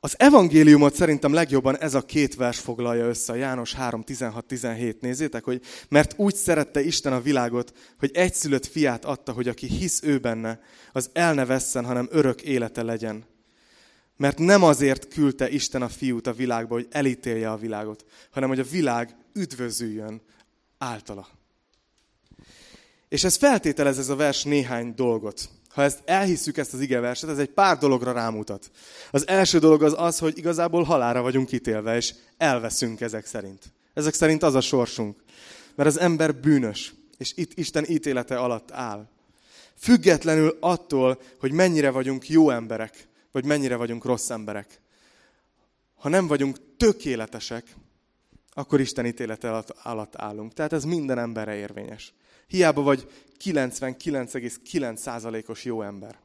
Az evangéliumot szerintem legjobban ez a két vers foglalja össze, a János három tizenhat tizenhét. Nézzétek, hogy mert úgy szerette Isten a világot, hogy egyszülött fiát adta, hogy aki hisz ő benne, az el ne vesszen, hanem örök élete legyen. Mert nem azért küldte Isten a fiút a világba, hogy elítélje a világot, hanem hogy a világ üdvözüljön általa. És ez feltételez ez a vers néhány dolgot. Ha ezt elhisszük, ezt az igeverset, ez egy pár dologra rámutat. Az első dolog az az, hogy igazából halálra vagyunk ítélve, és elveszünk ezek szerint. Ezek szerint az a sorsunk. Mert az ember bűnös, és itt Isten ítélete alatt áll. Függetlenül attól, hogy mennyire vagyunk jó emberek, vagy mennyire vagyunk rossz emberek. Ha nem vagyunk tökéletesek, akkor Isten ítélete alatt állunk. Tehát ez minden emberre érvényes. Hiába vagy kilencvenkilenc egész kilenc százalékos jó ember.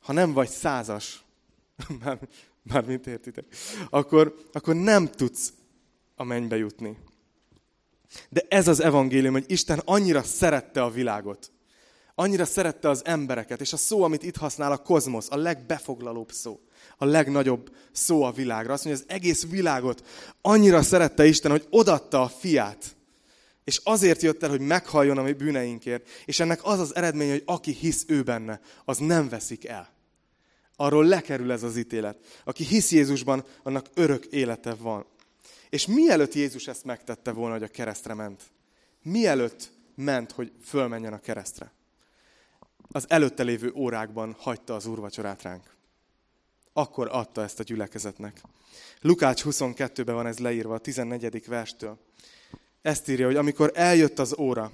Ha nem vagy százas, már, már mit értitek, akkor, akkor nem tudsz a mennybe jutni. De ez az evangélium, hogy Isten annyira szerette a világot, annyira szerette az embereket, és a szó, amit itt használ, a kozmosz, a legbefoglalóbb szó, a legnagyobb szó a világra. Azt mondja, az egész világot annyira szerette Isten, hogy odaadta a fiát. És azért jött el, hogy meghalljon a mi bűneinkért, és ennek az az eredménye, hogy aki hisz ő benne, az nem veszik el. Arról lekerül ez az ítélet. Aki hisz Jézusban, annak örök élete van. És mielőtt Jézus ezt megtette volna, hogy a keresztre ment, mielőtt ment, hogy fölmenjen a keresztre, az előtte lévő órákban hagyta az úrvacsorát ránk. Akkor adta ezt a gyülekezetnek. Lukács huszonkettőben van ez leírva, a tizennegyedik verstől. Ezt írja, hogy amikor eljött az óra,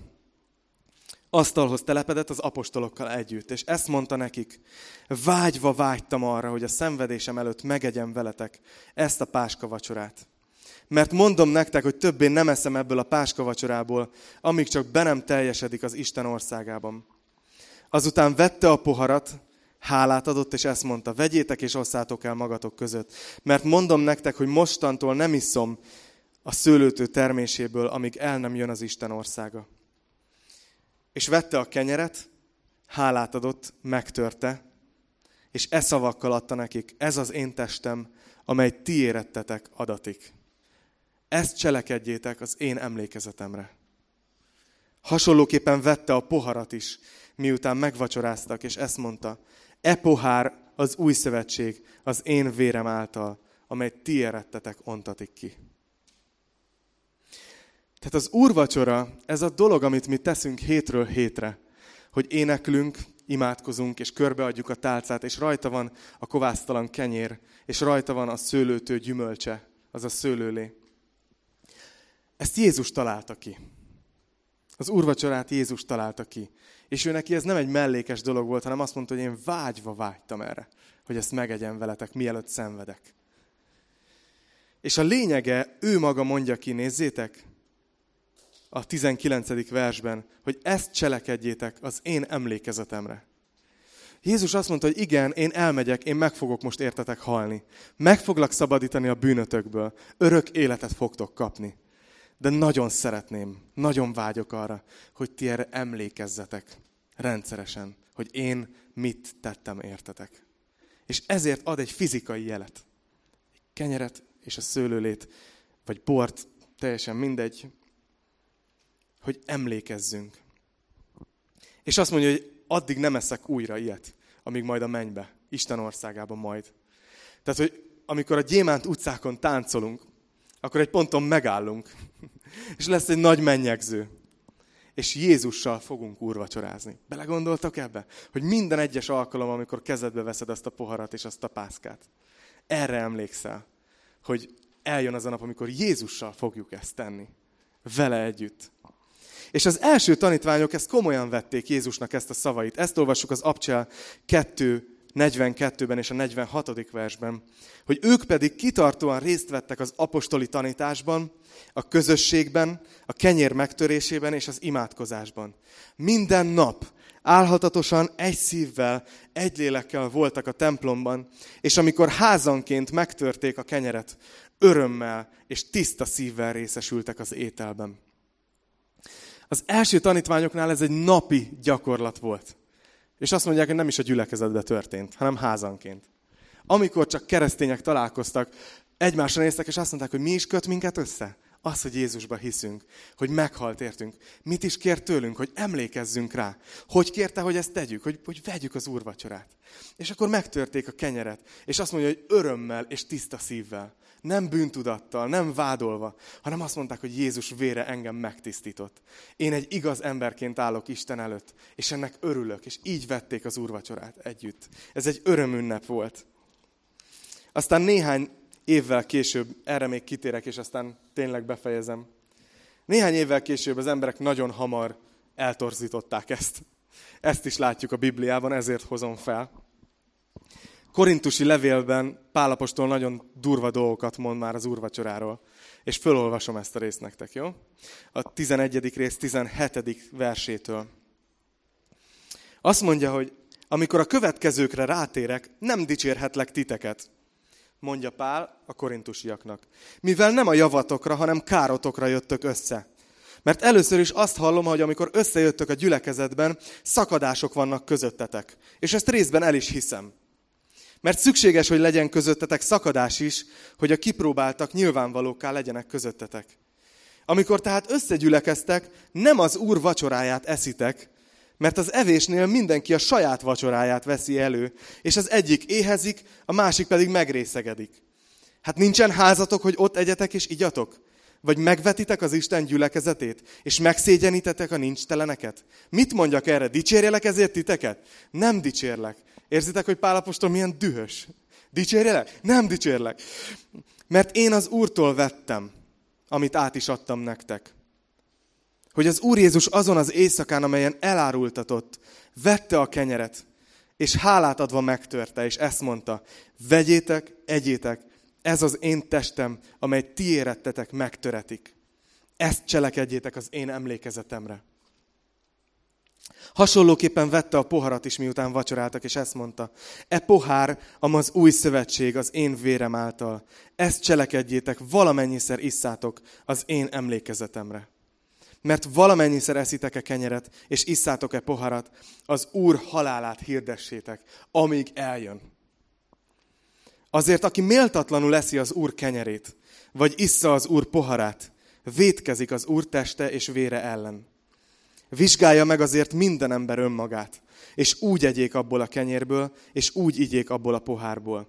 asztalhoz telepedett az apostolokkal együtt, és ezt mondta nekik: vágyva vágytam arra, hogy a szenvedésem előtt megegyem veletek ezt a páska vacsorát. Mert mondom nektek, hogy többé nem eszem ebből a páska vacsorából, amíg csak be nem teljesedik az Isten országában. Azután vette a poharat, hálát adott, és ezt mondta: vegyétek és osszátok el magatok között. Mert mondom nektek, hogy mostantól nem iszom a szőlőtő terméséből, amíg el nem jön az Isten országa. És vette a kenyeret, hálát adott, megtörte, és e szavakkal adta nekik: ez az én testem, amely ti érettetek adatik. Ezt cselekedjétek az én emlékezetemre. Hasonlóképpen vette a poharat is, miután megvacsoráztak, és ezt mondta: e pohár az új szövetség az én vérem által, amely ti érettetek, ontatik ki. Tehát az úrvacsora, ez a dolog, amit mi teszünk hétről hétre, hogy éneklünk, imádkozunk, és körbeadjuk a tálcát, és rajta van a kovásztalan kenyér, és rajta van a szőlőtő gyümölcse, az a szőlőlé. Ezt Jézus találta ki. Az úrvacsorát Jézus találta ki. És ő neki ez nem egy mellékes dolog volt, hanem azt mondta, hogy én vágyva vágytam erre, hogy ezt megegyem veletek, mielőtt szenvedek. És a lényege, ő maga mondja ki, nézzétek, a tizenkilencedik versben, hogy ezt cselekedjétek az én emlékezetemre. Jézus azt mondta, hogy igen, én elmegyek, én meg fogok most értetek halni. Meg foglak szabadítani a bűnötökből. Örök életet fogtok kapni. De nagyon szeretném, nagyon vágyok arra, hogy ti erre emlékezzetek rendszeresen, hogy én mit tettem értetek. És ezért ad egy fizikai jelet. Egy kenyeret és a szőlőlét, vagy bort, teljesen mindegy, hogy emlékezzünk. És azt mondja, hogy addig nem eszek újra ilyet, amíg majd a mennybe, Isten országában majd. Tehát, hogy amikor a Gyémánt utcákon táncolunk, akkor egy ponton megállunk, és lesz egy nagy mennyegző, és Jézussal fogunk úrvacsorázni. Belegondoltak ebbe? Hogy minden egyes alkalom, amikor kezedbe veszed azt a poharat és azt a pászkát, erre emlékszel, hogy eljön az a nap, amikor Jézussal fogjuk ezt tenni, vele együtt. És az első tanítványok ezt komolyan vették, Jézusnak ezt a szavait. Ezt olvassuk az Apostolok Cselekedetei kettő negyvenkettőben és a negyvenhatodik versben, hogy ők pedig kitartóan részt vettek az apostoli tanításban, a közösségben, a kenyér megtörésében és az imádkozásban. Minden nap álhatatosan, egy szívvel, egy lélekkel voltak a templomban, és amikor házanként megtörték a kenyeret, örömmel és tiszta szívvel részesültek az ételben. Az első tanítványoknál ez egy napi gyakorlat volt. És azt mondják, hogy nem is a gyülekezetben történt, hanem házanként. Amikor csak keresztények találkoztak, egymásra néztek, és azt mondták, hogy mi is köt minket össze? Az, hogy Jézusba hiszünk, hogy meghalt értünk. Mit is kér tőlünk, hogy emlékezzünk rá? Hogy kérte, hogy ezt tegyük, hogy, hogy vegyük az úrvacsorát? És akkor megtörték a kenyeret, és azt mondja, hogy örömmel és tiszta szívvel. Nem bűntudattal, nem vádolva, hanem azt mondták, hogy Jézus vére engem megtisztított. Én egy igaz emberként állok Isten előtt, és ennek örülök, és így vették az úrvacsorát együtt. Ez egy örömünnep volt. Aztán néhány évvel később, erre még kitérek, és aztán tényleg befejezem. Néhány évvel később az emberek nagyon hamar eltorzították ezt. Ezt is látjuk a Bibliában, ezért hozom fel. Korintusi levélben Pál apostol nagyon durva dolgokat mond már az úrvacsoráról, és fölolvasom ezt a részt nektek, jó? A tizenegyedik rész tizenhetedik versétől. Azt mondja, hogy amikor a következőkre rátérek, nem dicsérhetlek titeket, mondja Pál a korintusiaknak, mivel nem a javatokra, hanem károtokra jöttök össze. Mert először is azt hallom, hogy amikor összejöttök a gyülekezetben, szakadások vannak közöttetek, és ezt részben el is hiszem. Mert szükséges, hogy legyen közöttetek szakadás is, hogy a kipróbáltak nyilvánvalókká legyenek közöttetek. Amikor tehát összegyülekeztek, nem az Úr vacsoráját eszitek, mert az evésnél mindenki a saját vacsoráját veszi elő, és az egyik éhezik, a másik pedig megrészegedik. Hát nincsen házatok, hogy ott egyetek és igyatok? Vagy megvetitek az Isten gyülekezetét, és megszégyenítetek a nincs-teleneket? Mit mondjak erre? Dicsérjelek ezért titeket? Nem dicsérlek. Érzitek, hogy Pál apostol milyen dühös? Dicsérjelek? Nem dicsérlek. Mert én az Úrtól vettem, amit át is adtam nektek. hogy az Úr Jézus azon az éjszakán, amelyen elárultatott, vette a kenyeret, és hálát adva megtörte, és ezt mondta, vegyétek, egyétek, ez az én testem, amely ti érettetek, megtöretik. Ezt cselekedjétek az én emlékezetemre. Hasonlóképpen vette a poharat is, miután vacsoráltak, és ezt mondta, e pohár, am az új szövetség az én vérem által. Ezt cselekedjétek, valamennyiszer isszátok az én emlékezetemre. Mert valamennyiszer eszitek-e kenyeret, és isszátok-e poharat, az Úr halálát hirdessétek, amíg eljön. Azért, aki méltatlanul eszi az Úr kenyerét, vagy issza az Úr poharát, vétkezik az Úr teste és vére ellen. Vizsgálja meg azért minden ember önmagát, és úgy egyék abból a kenyérből, és úgy igyék abból a pohárból.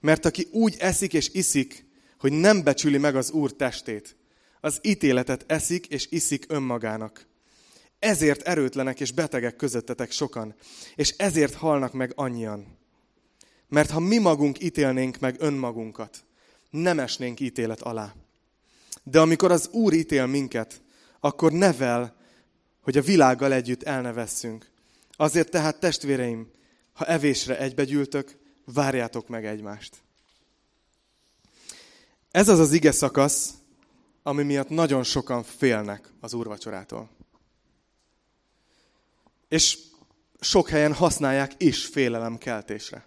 Mert aki úgy eszik és iszik, hogy nem becsüli meg az Úr testét, az ítéletet eszik és iszik önmagának. Ezért erőtlenek és betegek közöttetek sokan, és ezért halnak meg annyian. Mert ha mi magunk ítélnénk meg önmagunkat, nem esnénk ítélet alá. De amikor az Úr ítél minket, akkor nevel, hogy a világgal együtt el ne vesszünk. Azért tehát, testvéreim, ha evésre egybegyűltök, várjátok meg egymást. Ez az az ige szakasz, ami miatt nagyon sokan félnek az úrvacsorától. És sok helyen használják is félelemkeltésre.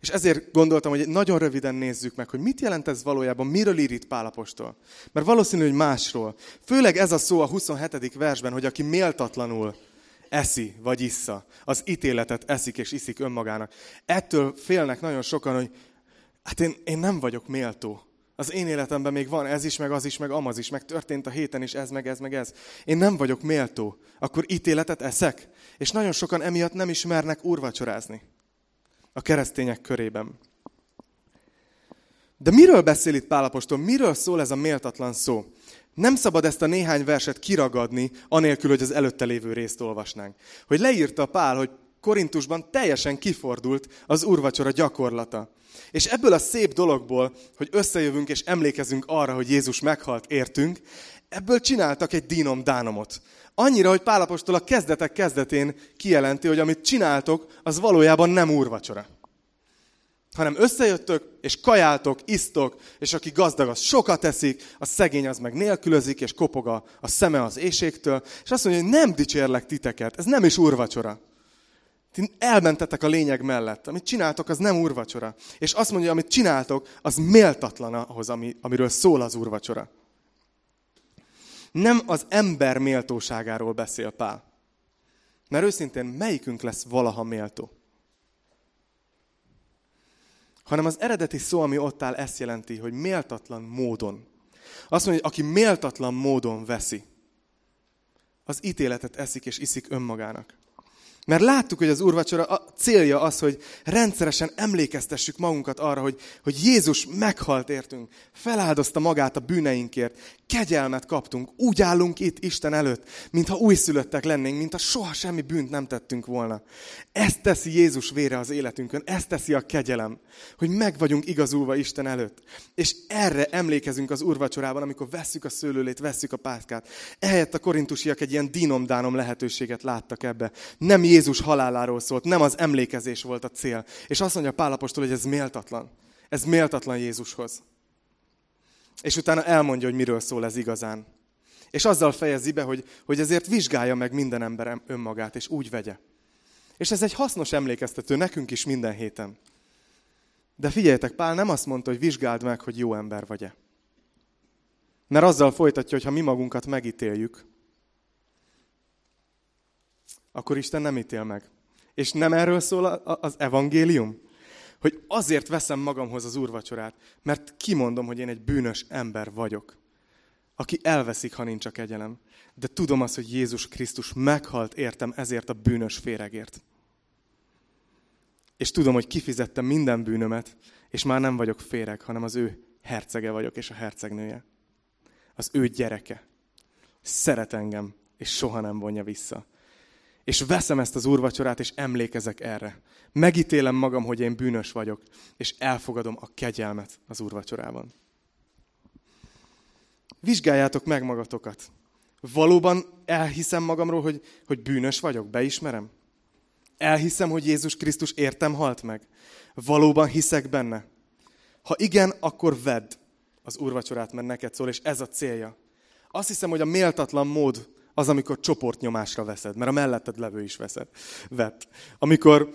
És ezért gondoltam, hogy nagyon röviden nézzük meg, hogy mit jelent ez valójában, miről ír itt Pál apostol. Mert valószínű, hogy másról. Főleg ez a szó a huszonhetedik versben, hogy aki méltatlanul eszi vagy issza, az ítéletet eszik és iszik önmagának. Ettől félnek nagyon sokan, hogy hát én, én nem vagyok méltó. Az én életemben még van ez is, meg az is, meg amaz is, meg történt a héten is ez, meg ez, meg ez. Én nem vagyok méltó, akkor ítéletet eszek. És nagyon sokan emiatt nem ismernek úrvacsorázni. A keresztények körében. De miről beszél itt Pál apostol? Miről szól ez a méltatlan szó? Nem szabad ezt a néhány verset kiragadni, anélkül, hogy az előtte lévő részt olvasnánk. Hogy leírta Pál, hogy Korintusban teljesen kifordult az úrvacsora gyakorlata. És ebből a szép dologból, hogy összejövünk és emlékezünk arra, hogy Jézus meghalt, értünk, ebből csináltak egy dínom-dánomot. Annyira, hogy Pál apostol a kezdetek kezdetén kijelenti, hogy amit csináltok, az valójában nem úrvacsora. Hanem összejöttök, és kajáltok, isztok, és aki gazdag, az sokat eszik, a szegény az meg nélkülözik, és kopog a, a szeme az éjségtől, és azt mondja, hogy nem dicsérlek titeket, ez nem is úrvacsora. Ti elmentetek a lényeg mellett. Amit csináltok, az nem úrvacsora. És azt mondja, amit csináltok, az méltatlan ahhoz, ami, amiről szól az úrvacsora. Nem az ember méltóságáról beszél Pál. Mert őszintén melyikünk lesz valaha méltó? Hanem az eredeti szó, ami ott áll, ezt jelenti, hogy méltatlan módon. Azt mondja, hogy aki méltatlan módon veszi, az ítéletet eszik és iszik önmagának. Mert láttuk, hogy az úrvacsora a célja az, hogy rendszeresen emlékeztessük magunkat arra, hogy, hogy Jézus meghalt értünk, feláldozta magát a bűneinkért, kegyelmet kaptunk, úgy állunk itt Isten előtt, mintha újszülöttek lennénk, mintha soha semmi bűnt nem tettünk volna. Ezt teszi Jézus vére az életünkön, ezt teszi a kegyelem, hogy meg vagyunk igazulva Isten előtt. És erre emlékezünk az úrvacsorában, amikor vesszük a szőlőlét, vesszük a pászkát. Ehelyett a korintusiak egy ilyen dínomdánom lehetőséget láttak ebbe. Nem Jézus haláláról szólt, nem az emlékezés volt a cél. És azt mondja Pál apostol, hogy ez méltatlan. Ez méltatlan Jézushoz. És utána elmondja, hogy miről szól ez igazán. És azzal fejezi be, hogy, hogy ezért vizsgálja meg minden ember önmagát, és úgy vegye. És ez egy hasznos emlékeztető nekünk is minden héten. De figyeljetek, Pál nem azt mondta, hogy vizsgáld meg, hogy jó ember vagy-e. Mert azzal folytatja, hogy ha mi magunkat megítéljük, akkor Isten nem ítél meg. És nem erről szól az evangélium? Hogy azért veszem magamhoz az úrvacsorát, mert kimondom, hogy én egy bűnös ember vagyok, aki elveszik, ha nincs a kegyelem. De tudom azt, hogy Jézus Krisztus meghalt értem ezért a bűnös féregért. És tudom, hogy kifizette minden bűnömet, és már nem vagyok féreg, hanem az ő hercege vagyok, és a hercegnője. Az ő gyereke. Szeret engem, és soha nem vonja vissza. És veszem ezt az úrvacsorát, és emlékezek erre. Megítélem magam, hogy én bűnös vagyok, és elfogadom a kegyelmet az úrvacsorában. Vizsgáljátok meg magatokat, Valóban elhiszem magamról, hogy, hogy bűnös vagyok, beismerem. Elhiszem, hogy Jézus Krisztus értem halt meg. Valóban hiszek benne. Ha igen, akkor vedd az úrvacsorát, mert neked szól, és ez a célja. Azt hiszem, hogy a méltatlan mód az, amikor csoportnyomásra veszed, mert a melletted levő is veszed, vett. Amikor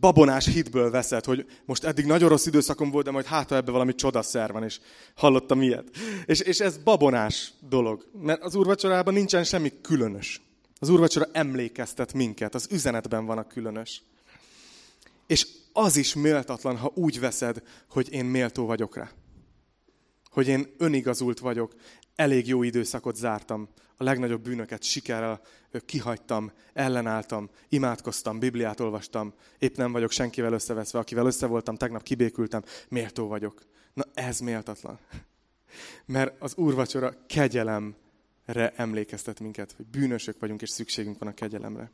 babonás hitből veszed, hogy most eddig nagyon rossz időszakom volt, de majd hát, ha ebbe valami csodaszer van, és hallottam ilyet. És, és ez babonás dolog, mert az úrvacsorában nincsen semmi különös. Az úrvacsora emlékeztet minket, az üzenetben van a különös. És az is méltatlan, ha úgy veszed, hogy én méltó vagyok rá. Hogy én önigazult vagyok, elég jó időszakot zártam, a legnagyobb bűnöket sikerrel kihagytam, ellenálltam, imádkoztam, Bibliát olvastam, épp nem vagyok senkivel összeveszve, akivel összevoltam, tegnap kibékültem, méltó vagyok. Na ez méltatlan. Mert az úrvacsora kegyelemre emlékeztet minket, hogy bűnösök vagyunk, és szükségünk van a kegyelemre.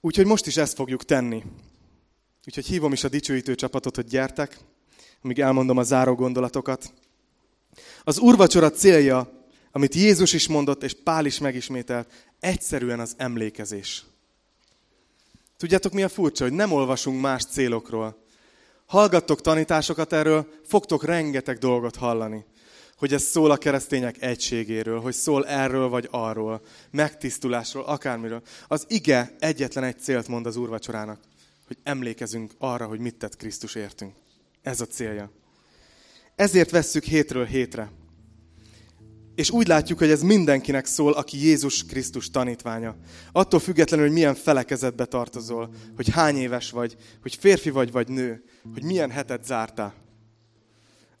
Úgyhogy most is ezt fogjuk tenni. Úgyhogy hívom is a dicsőítő csapatot, hogy gyertek, amíg elmondom a záró gondolatokat. Az úrvacsora célja, amit Jézus is mondott, és Pál is megismételt, egyszerűen az emlékezés. Tudjátok, mi a furcsa, hogy nem olvasunk más célokról. Hallgattok tanításokat erről, fogtok rengeteg dolgot hallani. Hogy ez szól a keresztények egységéről, hogy szól erről vagy arról, megtisztulásról, akármiről. Az ige egyetlen egy célt mond az úrvacsorának, hogy emlékezünk arra, hogy mit tett Krisztus értünk. Ez a célja. Ezért vesszük hétről hétre. És úgy látjuk, hogy ez mindenkinek szól, aki Jézus Krisztus tanítványa. Attól függetlenül, hogy milyen felekezetbe tartozol, hogy hány éves vagy, hogy férfi vagy, vagy nő, hogy milyen hetet zártál.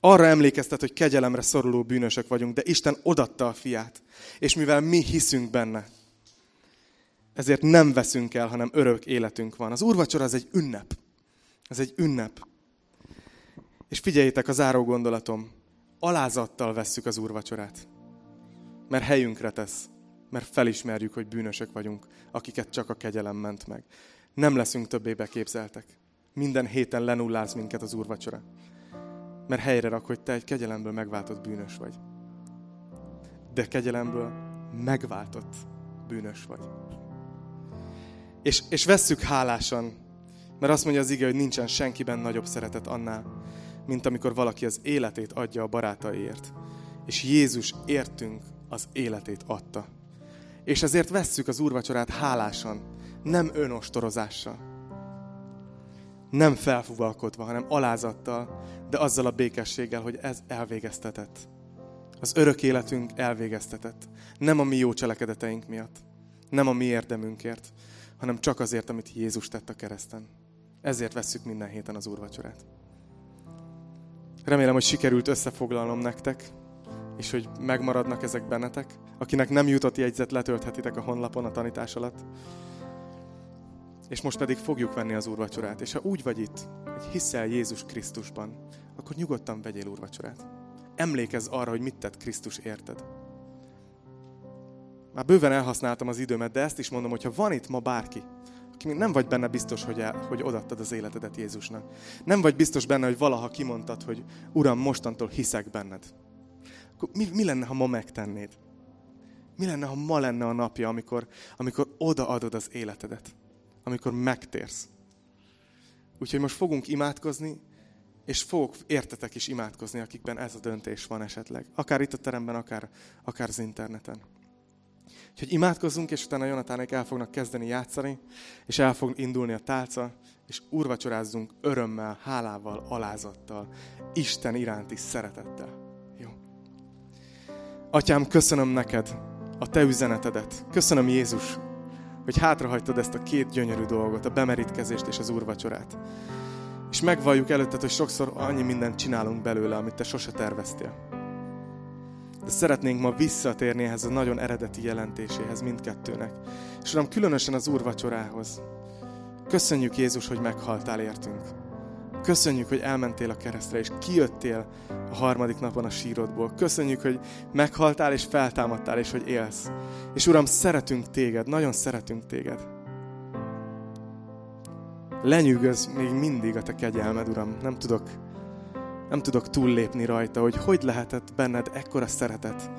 Arra emlékeztet, hogy kegyelemre szoruló bűnösök vagyunk, de Isten odatta a fiát. És mivel mi hiszünk benne, ezért nem veszünk el, hanem örök életünk van. Az úrvacsora az egy ünnep. Ez egy ünnep. És figyeljétek, a záró gondolatom. Alázattal vesszük az úrvacsorát. Mert helyünkre tesz. Mert felismerjük, hogy bűnösök vagyunk, akiket csak a kegyelem ment meg. Nem leszünk többé beképzeltek. Minden héten lenulláz minket az úrvacsora. Mert helyre rak, hogy te egy kegyelemből megváltott bűnös vagy. De kegyelemből megváltott bűnös vagy. És, és vesszük hálásan, mert azt mondja az ige, hogy nincsen senkiben nagyobb szeretet annál, mint amikor valaki az életét adja a barátaiért. És Jézus értünk az életét adta. És ezért vesszük az úrvacsorát hálásan, nem önostorozással, nem felfúvalkodva, hanem alázattal, de azzal a békességgel, hogy ez elvégeztetett. Az örök életünk elvégeztetett. Nem a mi jó cselekedeteink miatt, nem a mi érdemünkért, hanem csak azért, amit Jézus tett a kereszten. Ezért vesszük minden héten az úrvacsorát. Remélem, hogy sikerült összefoglalnom nektek, és hogy megmaradnak ezek bennetek. Akinek nem jutott jegyzet, letölthetitek a honlapon a tanítás alatt. És most pedig fogjuk venni az úrvacsorát. És ha úgy vagy itt, hogy hiszel Jézus Krisztusban, akkor nyugodtan vegyél úrvacsorát. Emlékezz arra, hogy mit tett Krisztus érted. Már bőven elhasználtam az időmet, de ezt is mondom, hogy ha van itt ma bárki, aki még nem vagy benne biztos, hogy, el, hogy odaadtad az életedet Jézusnak. Nem vagy biztos benne, hogy valaha kimondtad, hogy Uram, mostantól hiszek benned. Akkor mi, mi lenne, ha ma megtennéd? Mi lenne, ha ma lenne a napja, amikor, amikor odaadod az életedet? Amikor megtérsz? Úgyhogy most fogunk imádkozni, és fogok értetek is imádkozni, akikben ez a döntés van esetleg. Akár itt a teremben, akár, akár az interneten. Úgyhogy imádkozzunk, és utána Jonatánék el fognak kezdeni játszani, és el fog indulni a tálca, és úrvacsorázzunk örömmel, hálával, alázattal, Isten iránti szeretettel. Jó. Atyám, köszönöm neked a te üzenetedet. Köszönöm, Jézus, hogy hátrahagytad ezt a két gyönyörű dolgot, a bemerítkezést és az úrvacsorát. És megvalljuk előtted, hogy sokszor annyi mindent csinálunk belőle, amit te sose terveztél. De szeretnénk ma visszatérni ehhez a nagyon eredeti jelentéséhez mindkettőnek. És Uram, különösen az úrvacsorához. Köszönjük, Jézus, hogy meghaltál értünk. Köszönjük, hogy elmentél a keresztre, és kijöttél a harmadik napon a sírodból. Köszönjük, hogy meghaltál, és feltámadtál, és hogy élsz. És Uram, szeretünk téged, nagyon szeretünk téged. Lenyűgöz még mindig a te kegyelmed, Uram. Nem tudok, nem tudok túllépni rajta, hogy hogy lehetett benned ekkora szeretet,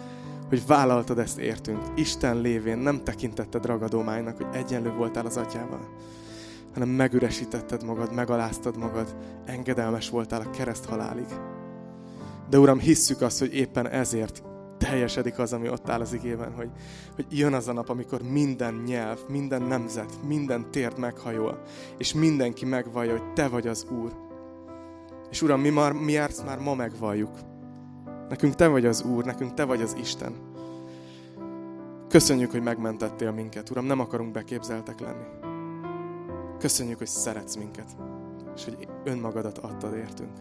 hogy vállaltad ezt értünk. Isten lévén nem tekintetted ragadománynak, hogy egyenlő voltál az Atyával, hanem megüresítetted magad, megaláztad magad, engedelmes voltál a kereszt halálig. De Uram, hisszük azt, hogy éppen ezért teljesedik az, ami ott áll az igében, hogy, hogy jön az a nap, amikor minden nyelv, minden nemzet, minden térd meghajol, és mindenki megvallja, hogy Te vagy az Úr. És Uram, mi, már, mi ezt már ma megvalljuk. Nekünk Te vagy az Úr, nekünk Te vagy az Isten. Köszönjük, hogy megmentettél minket, Uram, nem akarunk beképzeltek lenni. Köszönjük, hogy szeretsz minket, és hogy önmagadat adtad értünk.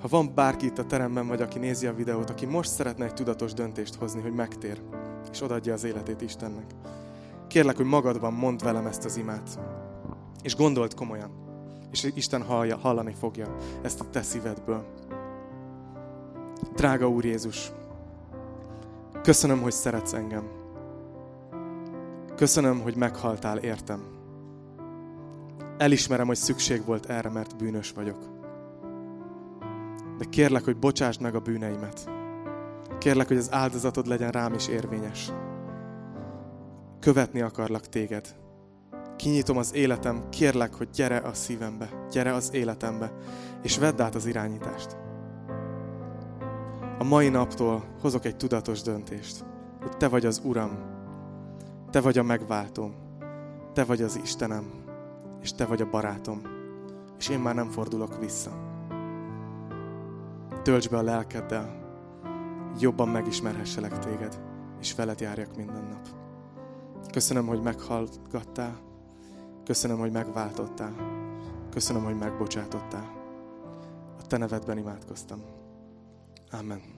Ha van bárki itt a teremben vagy, aki nézi a videót, aki most szeretne egy tudatos döntést hozni, hogy megtér, és odaadja az életét Istennek, kérlek, hogy magadban mondd velem ezt az imát, és gondold komolyan, és Isten hallja, hallani fogja ezt a te szívedből. Drága Úr Jézus, köszönöm, hogy szeretsz engem. Köszönöm, hogy meghaltál értem. Elismerem, hogy szükség volt erre, mert bűnös vagyok. De kérlek, hogy bocsásd meg a bűneimet. Kérlek, hogy az áldozatod legyen rám is érvényes. Követni akarlak téged. Kinyitom az életem, kérlek, hogy gyere a szívembe, gyere az életembe, és vedd át az irányítást. A mai naptól hozok egy tudatos döntést, hogy Te vagy az Uram, Te vagy a megváltóm, Te vagy az Istenem, és Te vagy a barátom, és én már nem fordulok vissza. Töltsd be a lelkeddel, jobban megismerhesselek téged, és veled járjak minden nap. Köszönöm, hogy meghallgattál, köszönöm, hogy megváltottál, köszönöm, hogy megbocsátottál. A te nevedben imádkoztam. Amen.